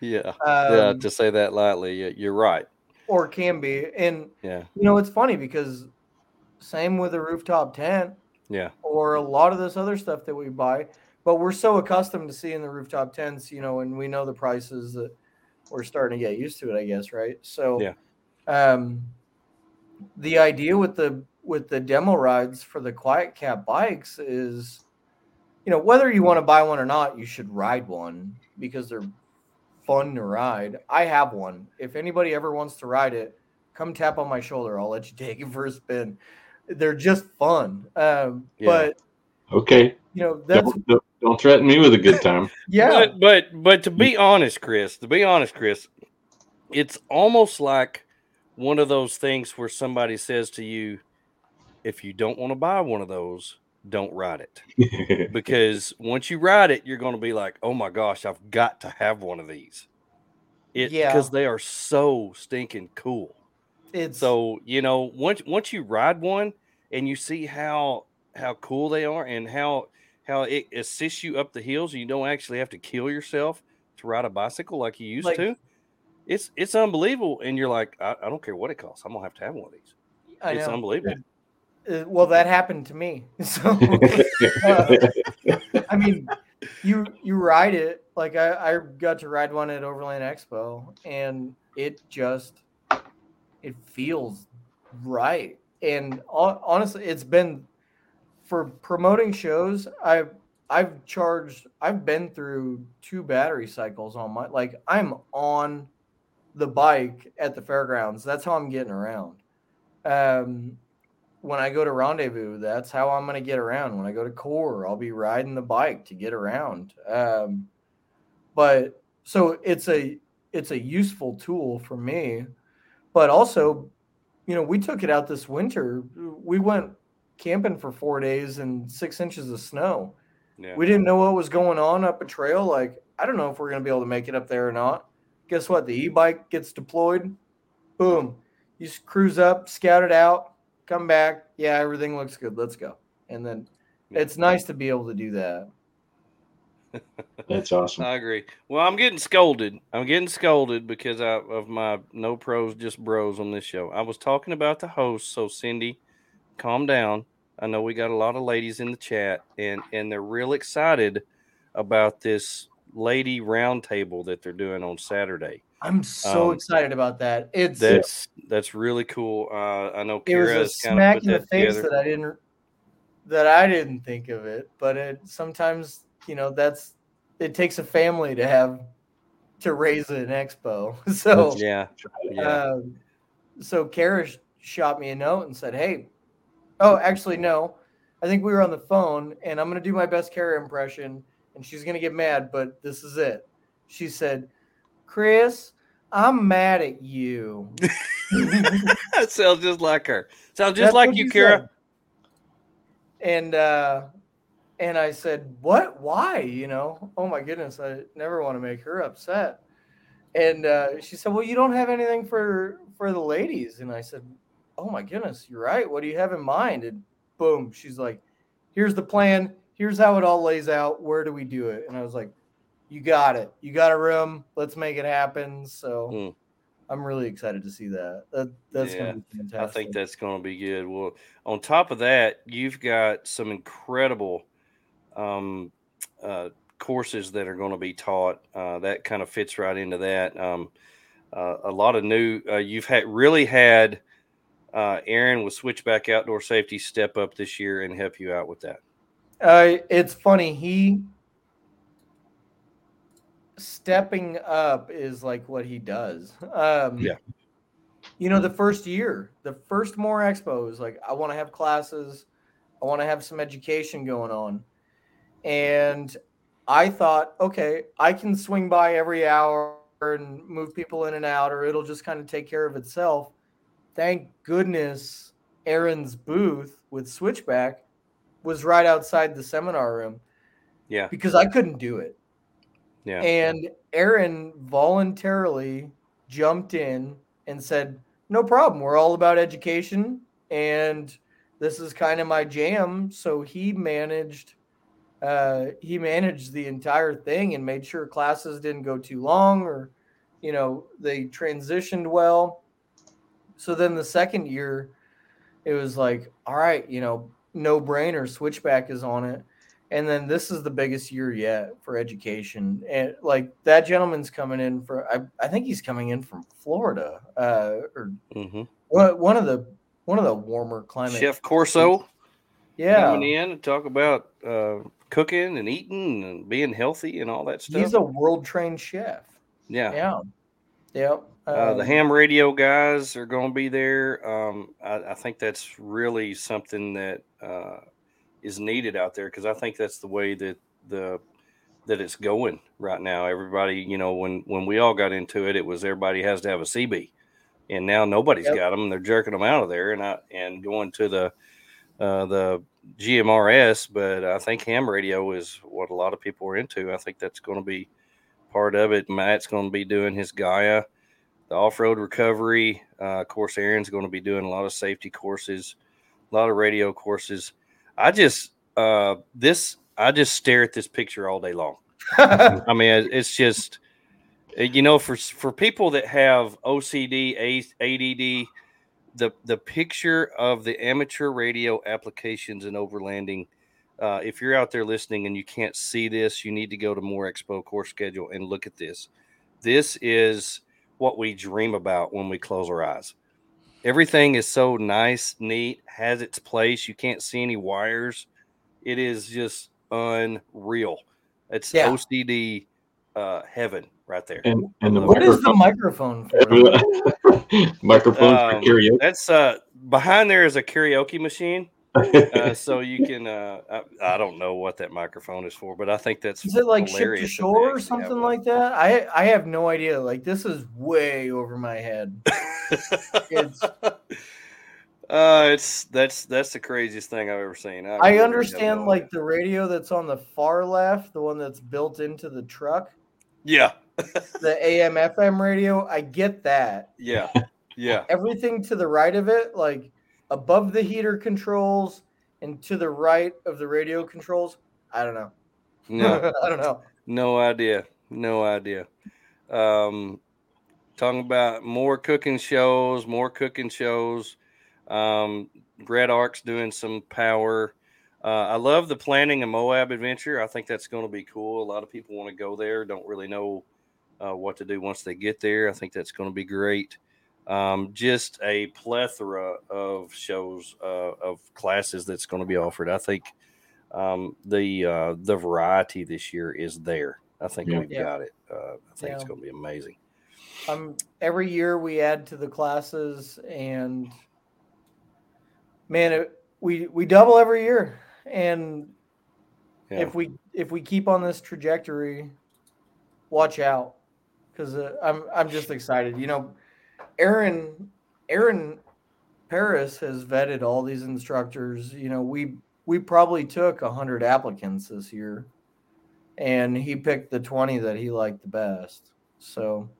Yeah, to say that lightly, you're right. Or can be. And, you know, it's funny because same with a rooftop tent or a lot of this other stuff that we buy. But we're so accustomed to seeing the rooftop tents, you know, and we know the prices that we're starting to get used to it, I guess, right? So the idea with the demo rides for the Quiet Kat bikes is, you know, whether you want to buy one or not, you should ride one because they're fun to ride. I have one. If anybody ever wants to ride it, come tap on my shoulder. I'll let you take it for a spin. They're just fun. But okay, you know, don't threaten me with a good time. But to be honest, Chris, it's almost like one of those things where somebody says to you, if you don't want to buy one of those, don't ride it. Because once you ride it, you're going to be like, oh my gosh, I've got to have one of these. Because they are so stinking cool. It's so, you know, once you ride one and you see how cool they are and how it assists you up the hills, and you don't actually have to kill yourself to ride a bicycle like you used to. It's unbelievable. And you're like, I don't care what it costs. I'm going to have one of these. It's unbelievable. Well, that happened to me. So, I mean, you ride it. Like I got to ride one at Overland Expo, and it feels right. And honestly, it's been for promoting shows. I've been through 2 battery cycles on my, like, I'm on the bike at the fairgrounds. That's how I'm getting around. When I go to Rendezvous, that's how I'm going to get around. When I go to Core, I'll be riding the bike to get around. But so it's a useful tool for me, but also, you know, we took it out this winter. We went camping for 4 days and 6 inches of snow. Yeah. We didn't know what was going on up a trail. Like, I don't know if we're going to be able to make it up there or not. Guess what? The e-bike gets deployed. Boom. You just cruise up, scout it out, come back. Yeah, everything looks good. Let's go. And then it's nice to be able to do that. That's awesome. I agree. Well, I'm getting scolded because of my no pros, just bros on this show. I was talking about the host. So, Cindy, calm down. I know we got a lot of ladies in the chat, and they're real excited about this lady roundtable that they're doing on Saturday. I'm so excited about that. That's really cool. I know Kira is kind of put that together. That I didn't think of it, but it sometimes, you know, it takes a family to raise an expo. So yeah. So Kara shot me a note and said, "Hey, oh, actually no, I think we were on the phone, and I'm gonna do my best Kara impression, and she's gonna get mad, but this is it." She said, "Chris, I'm mad at you." That sounds just like her. Sounds just like you, Kara. And I said, "What? Why? You know? Oh my goodness, I never want to make her upset." And she said, "Well, you don't have anything for the ladies." And I said, "Oh my goodness, you're right. What do you have in mind?" And boom, she's like, "Here's the plan. Here's how it all lays out. Where do we do it?" And I was like, "You got it. You got a room. Let's make it happen." So I'm really excited to see that. That's going to be fantastic. I think that's going to be good. Well, on top of that, you've got some incredible courses that are going to be taught. That kind of fits right into that. A lot of new. You've had really had Aaron with Switchback Outdoor Safety step up this year and help you out with that. It's funny. He. Stepping up is like what he does. You know, the first Moore Expo is like, I want to have classes, I want to have some education going on, and I thought, okay, I can swing by every hour and move people in and out, or it'll just kind of take care of itself. Thank goodness Aaron's booth with Switchback was right outside the seminar room, because I couldn't do it. Yeah. And Aaron voluntarily jumped in and said, "No problem. We're all about education, and this is kind of my jam." So he managed the entire thing and made sure classes didn't go too long, or, you know, they transitioned well. So then the second year, it was like, all right, you know, no brainer. Switchback is on it. And then this is the biggest year yet for education. And like that gentleman's coming in I think he's coming in from Florida, one of the warmer climates. Chef Corso, coming in and talk about cooking and eating and being healthy and all that stuff. He's a world trained chef. Yeah. The ham radio guys are going to be there. I think that's really something that. Is needed out there, because I think that's the way that that it's going right now. Everybody, you know, when we all got into it, it was everybody has to have a CB, and now nobody's got them. They're jerking them out of there and going to the GMRS. But I think ham radio is what a lot of people are into. I think that's going to be part of it. Matt's going to be doing his Gaia the off-road recovery. Of course, Aaron's going to be doing a lot of safety courses, a lot of radio courses. I just stare at this picture all day long. I mean, it's just, you know, for people that have OCD, ADD, the picture of the amateur radio applications and overlanding. If you're out there listening and you can't see this, you need to go to Moore Expo course schedule and look at this. This is what we dream about when we close our eyes. Everything is so nice, neat, has its place. You can't see any wires. It is just unreal. It's OCD heaven right there. And the what is the microphone for? Microphone for karaoke. That's behind there is a karaoke machine. So you can I don't know what that microphone is for, but I think that's is it like Ship to Shore or something like that? I have no idea. Like, this is way over my head. That's the craziest thing I've ever seen. I understand like the radio that's on the far left, the one that's built into the truck. Yeah. The AM FM radio, I get that. Yeah. Yeah. Everything to the right of it, like above the heater controls and to the right of the radio controls, I don't know. No, I don't know. No idea. Talking about more cooking shows. Red Arc's doing some power. I love the planning and Moab adventure. I think that's going to be cool. A lot of people want to go there. Don't really know what to do once they get there. I think that's going to be great. Just a plethora of shows, of classes that's going to be offered. I think the variety this year is there. I think we've got it. I think it's going to be amazing. Every year we add to the classes, and man, we double every year. And if we keep on this trajectory, watch out, because I'm just excited, you know. Aaron Paris has vetted all these instructors. You know, we probably took 100 applicants this year, and he picked the 20 that he liked the best. So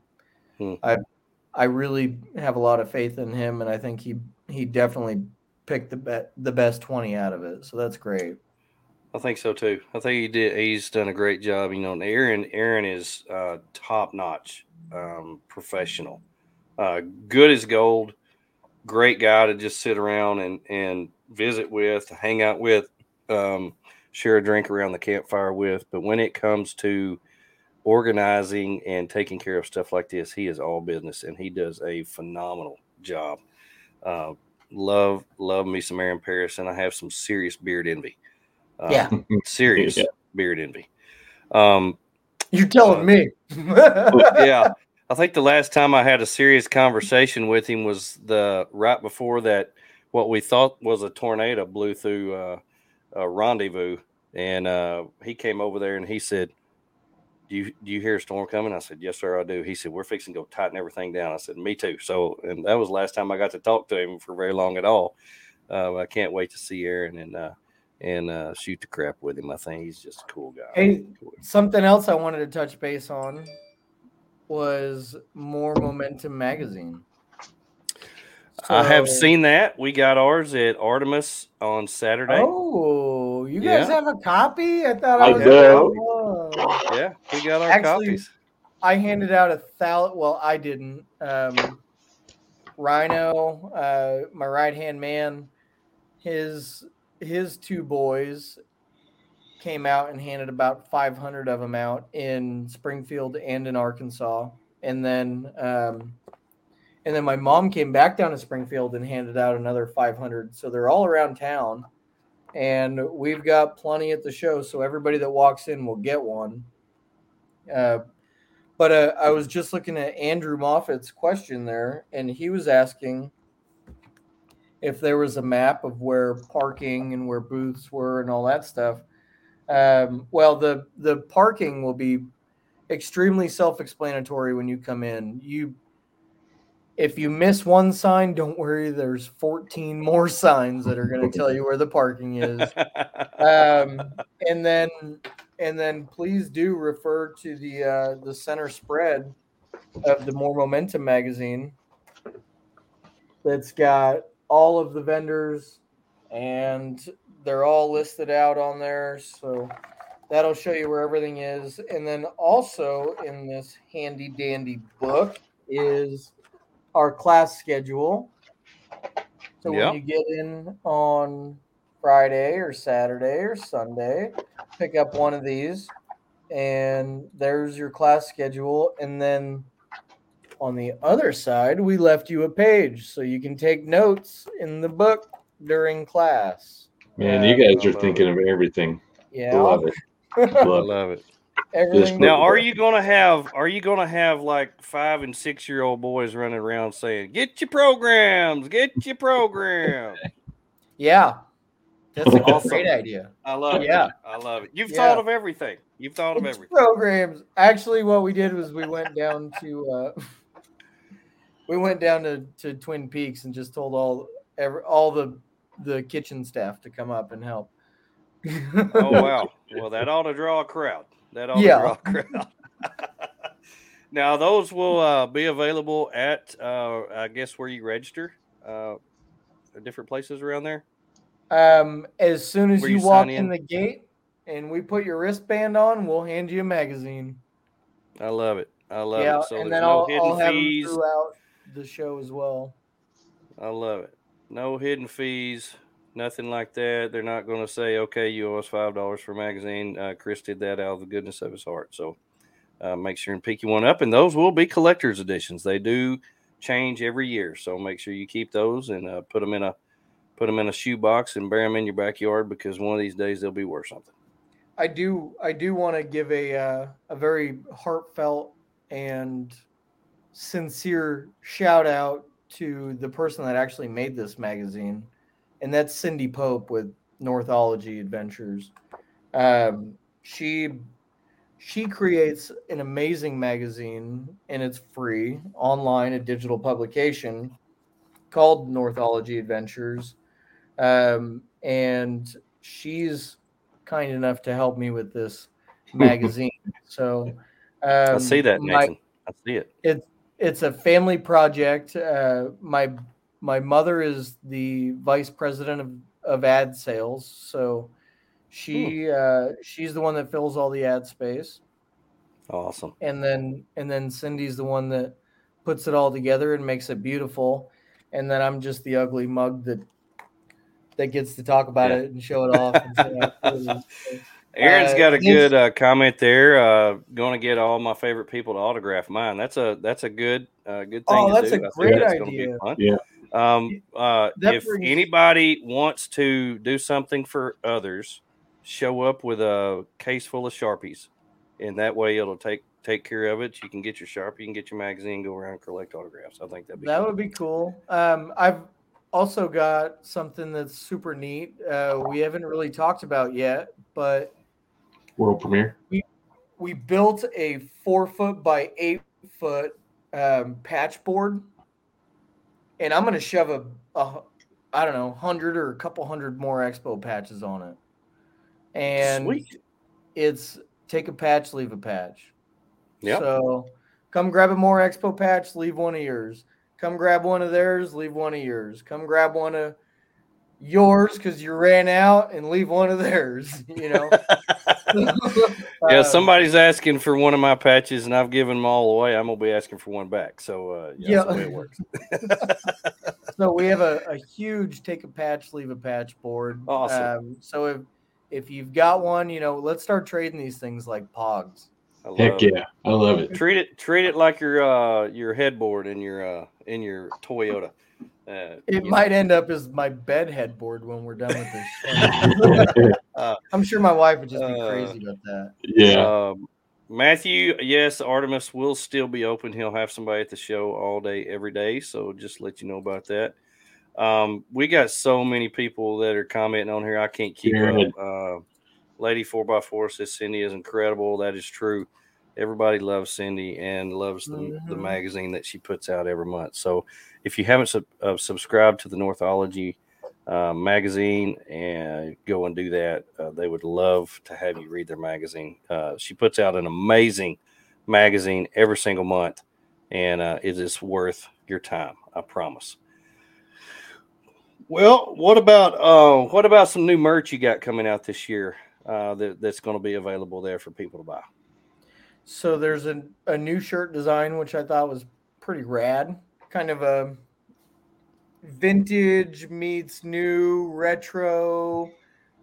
I really have a lot of faith in him, and I think he definitely picked the best 20 out of it. So that's great. I think so too. I think he did. He's done a great job. You know, and Aaron is top notch professional. Good as gold, great guy to just sit around and visit with, hang out with, share a drink around the campfire with. But when it comes to organizing and taking care of stuff like this, he is all business, and he does a phenomenal job. Love me some Aaron Paris, and I have some serious beard envy. Serious beard envy. You're telling me. Yeah. I think the last time I had a serious conversation with him was right before that, what we thought was a tornado blew through a rendezvous, and he came over there and he said, "Do you hear a storm coming?" I said, "Yes, sir, I do." He said, "We're fixing to go tighten everything down." I said, "Me too." So, and that was the last time I got to talk to him for very long at all. I can't wait to see Aaron and shoot the crap with him. I think he's just a cool guy. Hey, something else I wanted to touch base on was Moore Momentum magazine. So, I have seen that. We got ours at Artemis on Saturday. Oh, you guys have a copy? I thought I was. Oh. Yeah, we got our copies. I handed out 1,000. Well, I didn't. Rhino, my right hand man, his two boys came out and handed about 500 of them out in Springfield and in Arkansas. And then my mom came back down to Springfield and handed out another 500. So they're all around town, and we've got plenty at the show. So everybody that walks in will get one. But I was just looking at Andrew Moffitt's question there, and he was asking if there was a map of where parking and where booths were and all that stuff. Well, the parking will be extremely self-explanatory when you come in. If you miss one sign, don't worry. There's 14 more signs that are going to tell you where the parking is. And then please do refer to the center spread of the Moore Momentum magazine that's got all of the vendors, and they're all listed out on there. So that'll show you where everything is. And then also in this handy dandy book is our class schedule. So when you get in on Friday or Saturday or Sunday, pick up one of these, and there's your class schedule. And then on the other side, we left you a page so you can take notes in the book during class. Man, you guys are thinking of everything. Yeah, I love it. Love it. Now, are you gonna have like 5 and 6 year old boys running around saying, "Get your programs, get your program"? Yeah, that's an awesome. Great idea. I love it. I love it. You've thought of everything. You've thought of everything. Programs. Actually, what we did was we went down to to Twin Peaks and just told all the kitchen staff to come up and help. Oh wow! Well, that ought to draw a crowd. Now those will be available at I guess where you register, different places around there. As soon as you walk in the gate and we put your wristband on, we'll hand you a magazine. I love it. I love it. So and then I'll have them throughout the show as well. I love it. No hidden fees. Nothing like that. They're not going to say, okay, you owe us $5 for a magazine. Chris did that out of the goodness of his heart. So make sure and pick you one up. And those will be collector's editions. They do change every year. So make sure you keep those and put them in a shoebox and bury them in your backyard, because one of these days they'll be worth something. I do want to give a very heartfelt and sincere shout out to the person that actually made this magazine. And that's Cindy Pope with Northology Adventures. She creates an amazing magazine, and it's free online, a digital publication called Northology Adventures. And she's kind enough to help me with this magazine. So I see that, Nathan. I see it. It's a family project. My mother is the vice president of ad sales, so she's the one that fills all the ad space. Awesome. And then Cindy's the one that puts it all together and makes it beautiful. And then I'm just the ugly mug that gets to talk about it and show it off. And say, Aaron's got a good comment there. Going to get all my favorite people to autograph mine. That's a good thing. That's a great idea. Yeah. If anybody wants to do something for others, show up with a case full of Sharpies, and that way it'll take care of it. You can get your Sharpie, you can get your magazine, go around and collect autographs. I think that'd be cool. I've also got something that's super neat. We haven't really talked about yet, but world premiere. We built a 4-foot by 8-foot patch board. And I'm going to shove a 100 or a couple hundred more Expo patches on it. And sweet. It's take a patch, leave a patch. Yeah. So come grab a Moore Expo patch, leave one of yours. Come grab one of theirs, leave one of yours. Come grab one of yours because you ran out, and leave one of theirs, you know. Yeah, somebody's asking for one of my patches, and I've given them all away. I'm gonna be asking for one back, so that's the way it works. So we have a huge take a patch, leave a patch board. Awesome. So if you've got one, you know, let's start trading these things like pogs. I love it. Treat it like your headboard in your Toyota. It might end up as my bed headboard when we're done with this. I'm sure my wife would just be crazy about that. Yeah. Matthew, yes, Artemis will still be open. He'll have somebody at the show all day, every day. So just let you know about that. We got so many people that are commenting on here. I can't keep up. Lady 4x4 says Cindy is incredible. That is true. Everybody loves Cindy and loves the magazine that she puts out every month. So if you haven't subscribed to the Northology magazine, and go and do that, they would love to have you read their magazine. She puts out an amazing magazine every single month. and it is worth your time. I promise. Well, what about some new merch you got coming out this year that's going to be available there for people to buy? So there's a new shirt design, which I thought was pretty rad. Kind of a vintage meets new retro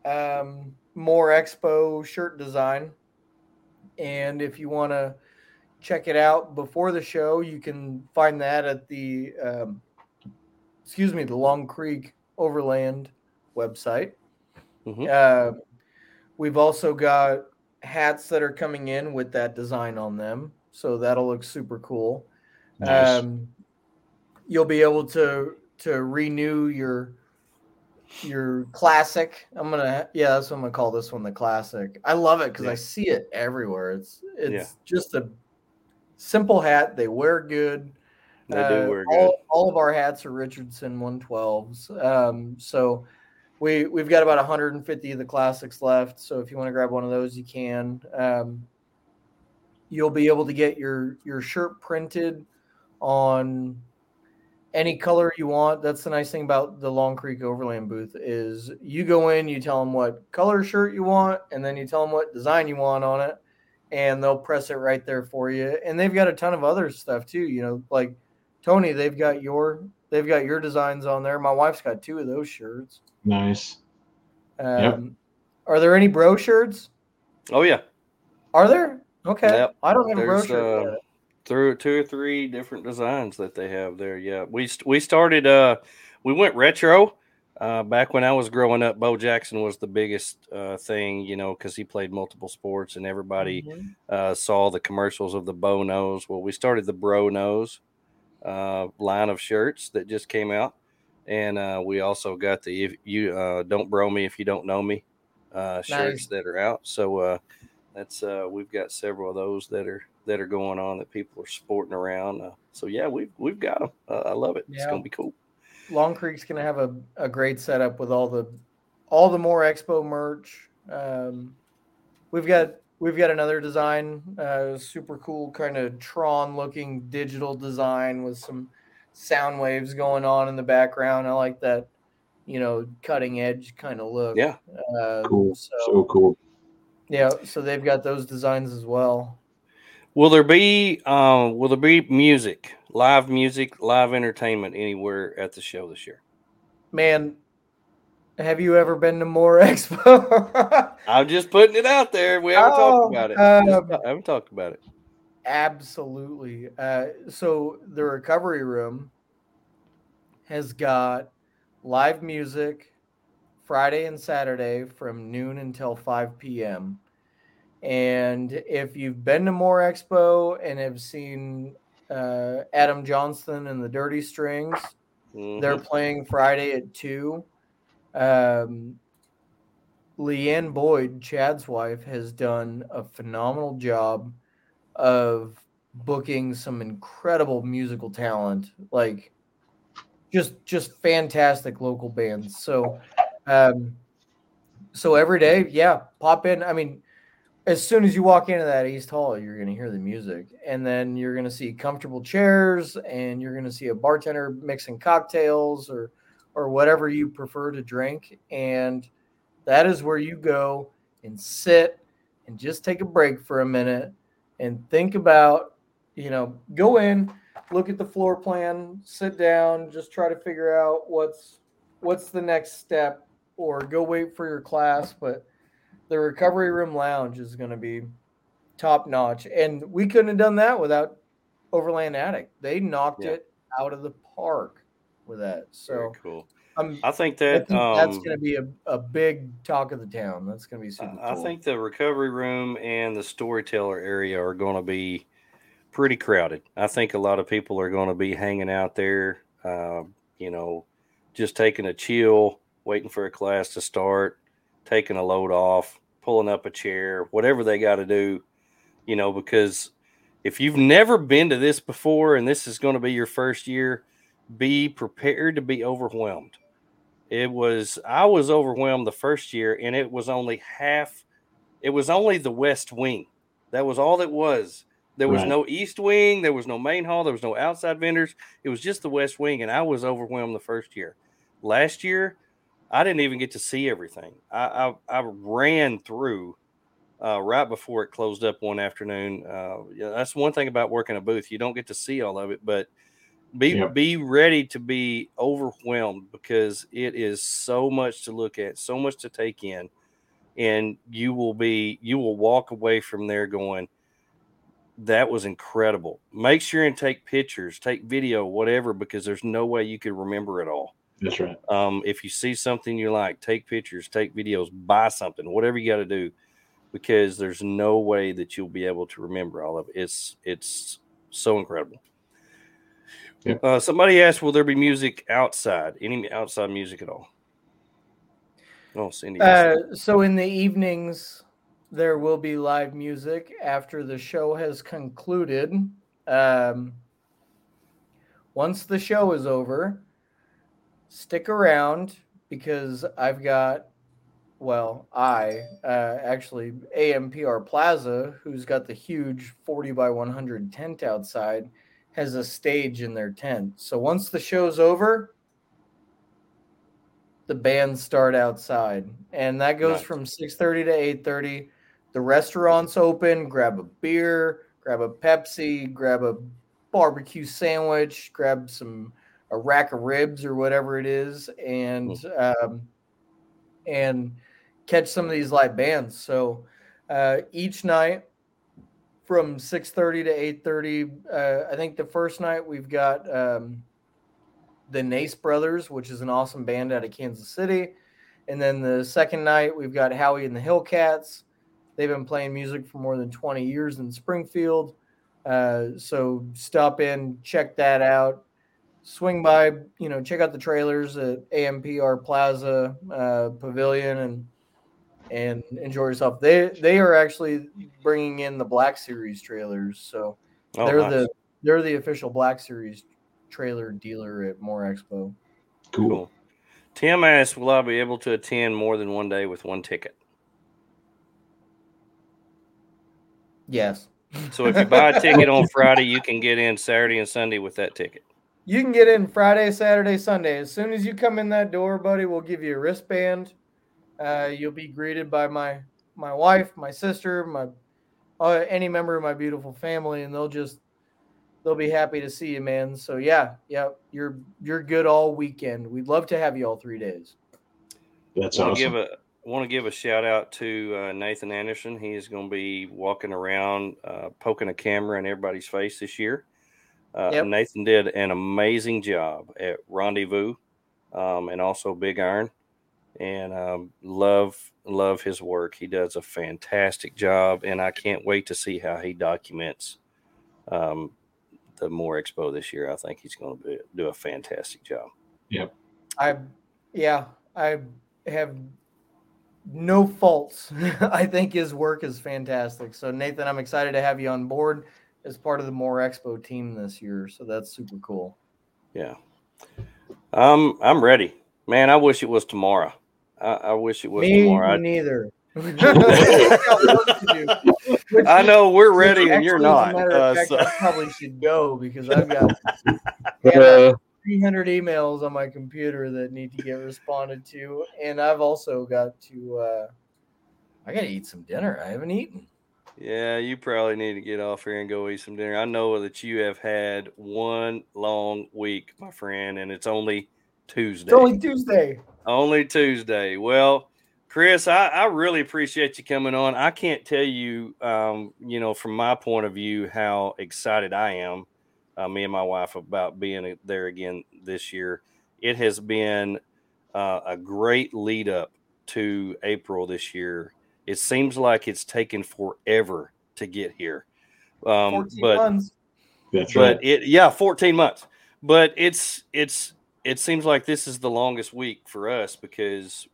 Moore Expo shirt design. And if you want to check it out before the show, you can find that at the Long Creek Overland website. Mm-hmm. We've also got hats that are coming in with that design on them, so that'll look super cool. Nice. You'll be able to renew your classic. That's what I'm gonna call this one, the classic. I love it because I see it everywhere. It's just a simple hat. They wear good. They do wear good. All of our hats are Richardson 112s. So we've got about 150 of the classics left. So if you want to grab one of those, you can. You'll be able to get your shirt printed on any color you want. That's the nice thing about the Long Creek Overland booth is you go in, you tell them what color shirt you want, and then you tell them what design you want on it, and they'll press it right there for you. And they've got a ton of other stuff too, like Tony, they've got your designs on there. My wife's got two of those shirts. Nice. Yep. Are there any bro shirts? Oh yeah. Are there? Okay. Yep. I don't have a bro shirt yet. Through two or three different designs that they have there. Yeah, we started. We went retro back when I was growing up. Bo Jackson was the biggest thing, because he played multiple sports and everybody saw the commercials of the Bo Nose. Well, we started the Bro Nose line of shirts that just came out, and we also got the "If You Don't Bro Me If You Don't Know Me" shirts that are out. So that's we've got several of those that are going on that people are sporting around. We've got them. I love it. Yeah. It's going to be cool. Long Creek's going to have a great setup with all the Moore Expo merch. We've got another design, super cool kind of Tron looking digital design with some sound waves going on in the background. I like that, cutting edge kind of look. Yeah. Cool. So cool. Yeah. So they've got those designs as well. Will there be music, live entertainment anywhere at the show this year? Man, have you ever been to Moore Expo? I'm just putting it out there. We haven't talked about it. I haven't talked about it. Absolutely. So the recovery room has got live music Friday and Saturday from noon until 5 p.m. And if you've been to Moore Expo and have seen Adam Johnston and the Dirty Strings, they're playing Friday at 2. Leanne Boyd, Chad's wife, has done a phenomenal job of booking some incredible musical talent, like just fantastic local bands. So, every day, pop in. I mean, as soon as you walk into that East Hall, you're going to hear the music, and then you're going to see comfortable chairs, and you're going to see a bartender mixing cocktails or whatever you prefer to drink. And that is where you go and sit and just take a break for a minute and think about, go in, look at the floor plan, sit down, just try to figure out what's the next step, or go wait for your class. But the recovery room lounge is going to be top notch. And we couldn't have done that without Overland Attic. They knocked it out of the park with that. So very cool. I think that's going to be a big talk of the town. That's going to be super cool. I think the recovery room and the storyteller area are going to be pretty crowded. I think a lot of people are going to be hanging out there, just taking a chill, waiting for a class to start, taking a load off, pulling up a chair, whatever they got to do, because if you've never been to this before and this is going to be your first year, be prepared to be overwhelmed. I was overwhelmed the first year, and it was only the West Wing. That was all it was. There was no east wing. There was no main hall. There was no outside vendors. It was just the west wing, and I was overwhelmed the first year. Last year, I didn't even get to see everything. I ran through right before it closed up one afternoon. That's one thing about working a booth. You don't get to see all of it, but be ready to be overwhelmed because it is so much to look at, so much to take in, and you will walk away from there going, that was incredible. Make sure and take pictures, take video, whatever, because there's no way you could remember it all. That's right. If you see something you like, take pictures, take videos, buy something, whatever you got to do, because there's no way that you'll be able to remember all of it. It's so incredible. Yeah. Somebody asked, will there be music outside? Any outside music at all? Oh, Cindy. So in the evenings, there will be live music after the show has concluded. Once the show is over, stick around because I've got, actually AMPR Plaza, who's got the huge 40 by 100 tent outside, has a stage in their tent. So once the show's over, the bands start outside, and that goes from 6:30 to 8:30. The restaurant's open. Grab a beer, grab a Pepsi, grab a barbecue sandwich, grab a rack of ribs or whatever it is, and catch some of these live bands. So each night from 6:30 to 8:30, I think the first night we've got the Nace Brothers, which is an awesome band out of Kansas City. And then the second night, we've got Howie and the Hillcats. They've been playing music for more than 20 years in Springfield. So stop in, check that out. Swing by, check out the trailers at AMPR Plaza Pavilion and enjoy yourself. They are actually bringing in the Black Series trailers. So they're the official Black Series trailer dealer at Moore Expo. Cool. Tim asked, will I be able to attend more than one day with one ticket? Yes. So if you buy a ticket on Friday, you can get in Saturday and Sunday with that ticket. You can get in Friday, Saturday, Sunday. As soon as you come in that door, buddy, we'll give you a wristband. You'll be greeted by my wife, my sister, any member of my beautiful family, and they'll be happy to see you, man. So yeah, you're good all weekend. We'd love to have you all 3 days. That's awesome. I want to give a shout out to Nathan Anderson. He is going to be walking around poking a camera in everybody's face this year. Nathan did an amazing job at Rendezvous and also Big Iron, and love his work. He does a fantastic job, and I can't wait to see how he documents the Moore Expo this year. I think he's going to do a fantastic job. Yep. I have no faults. I think his work is fantastic. So Nathan, I'm excited to have you on board as part of the Moore Expo team this year. So that's super cool. Yeah. I'm ready, man. I wish it was tomorrow. I wish it was tomorrow. Me neither. I know we're ready and you're not. So. I probably should go because I've got 300 emails on my computer that need to get responded to, and I've also got to. I gotta eat some dinner. I haven't eaten. Yeah, you probably need to get off here and go eat some dinner. I know that you have had one long week, my friend, and it's only Tuesday. Well. Chris, I really appreciate you coming on. I can't tell you, from my point of view, how excited I am, me and my wife, about being there again this year. It has been a great lead up to April this year. It seems like it's taken forever to get here. 14 months. That's right. 14 months. But it seems like this is the longest week for us because,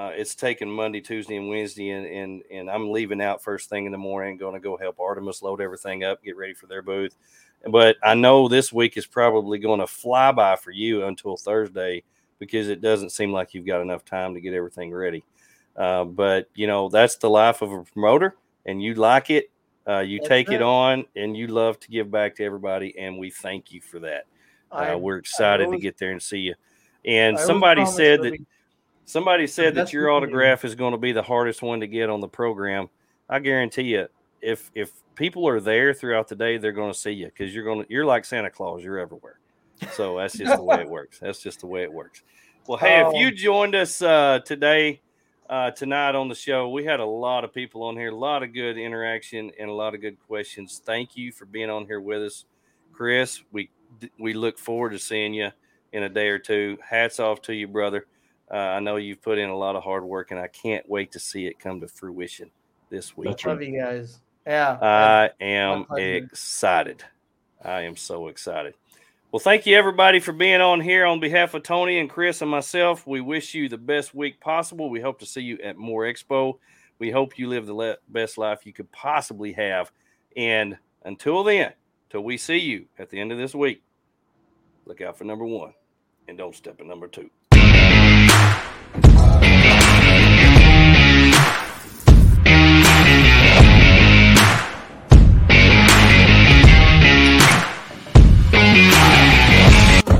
it's taken Monday, Tuesday, and Wednesday, and I'm leaving out first thing in the morning, going to go help Artemis load everything up, get ready for their booth. But I know this week is probably going to fly by for you until Thursday because it doesn't seem like you've got enough time to get everything ready. But, that's the life of a promoter, and you like it. You That's take right. it on, and you love to give back to everybody, and we thank you for that. We're excited to get there and see you. And somebody said that your autograph is going to be the hardest one to get on the program. I guarantee you, if people are there throughout the day, they're going to see you because you're like Santa Claus. You're everywhere. So that's just the way it works. Well, hey, if you joined us tonight on the show, we had a lot of people on here, a lot of good interaction and a lot of good questions. Thank you for being on here with us, Chris. We look forward to seeing you in a day or two. Hats off to you, brother. I know you've put in a lot of hard work, and I can't wait to see it come to fruition this week. I love you guys. Yeah. I am excited. I am so excited. Well, thank you, everybody, for being on here. On behalf of Tony and Chris and myself, we wish you the best week possible. We hope to see you at Moore Expo. We hope you live the best life you could possibly have. And until then, till we see you at the end of this week, look out for number one and don't step in number two.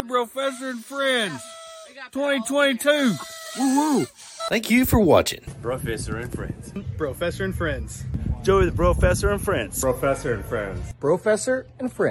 Professor and friends, 2022. Woo woo! Thank you for watching. Professor and friends. Professor and friends. Joey the Professor and friends. Professor and friends. Professor and friends.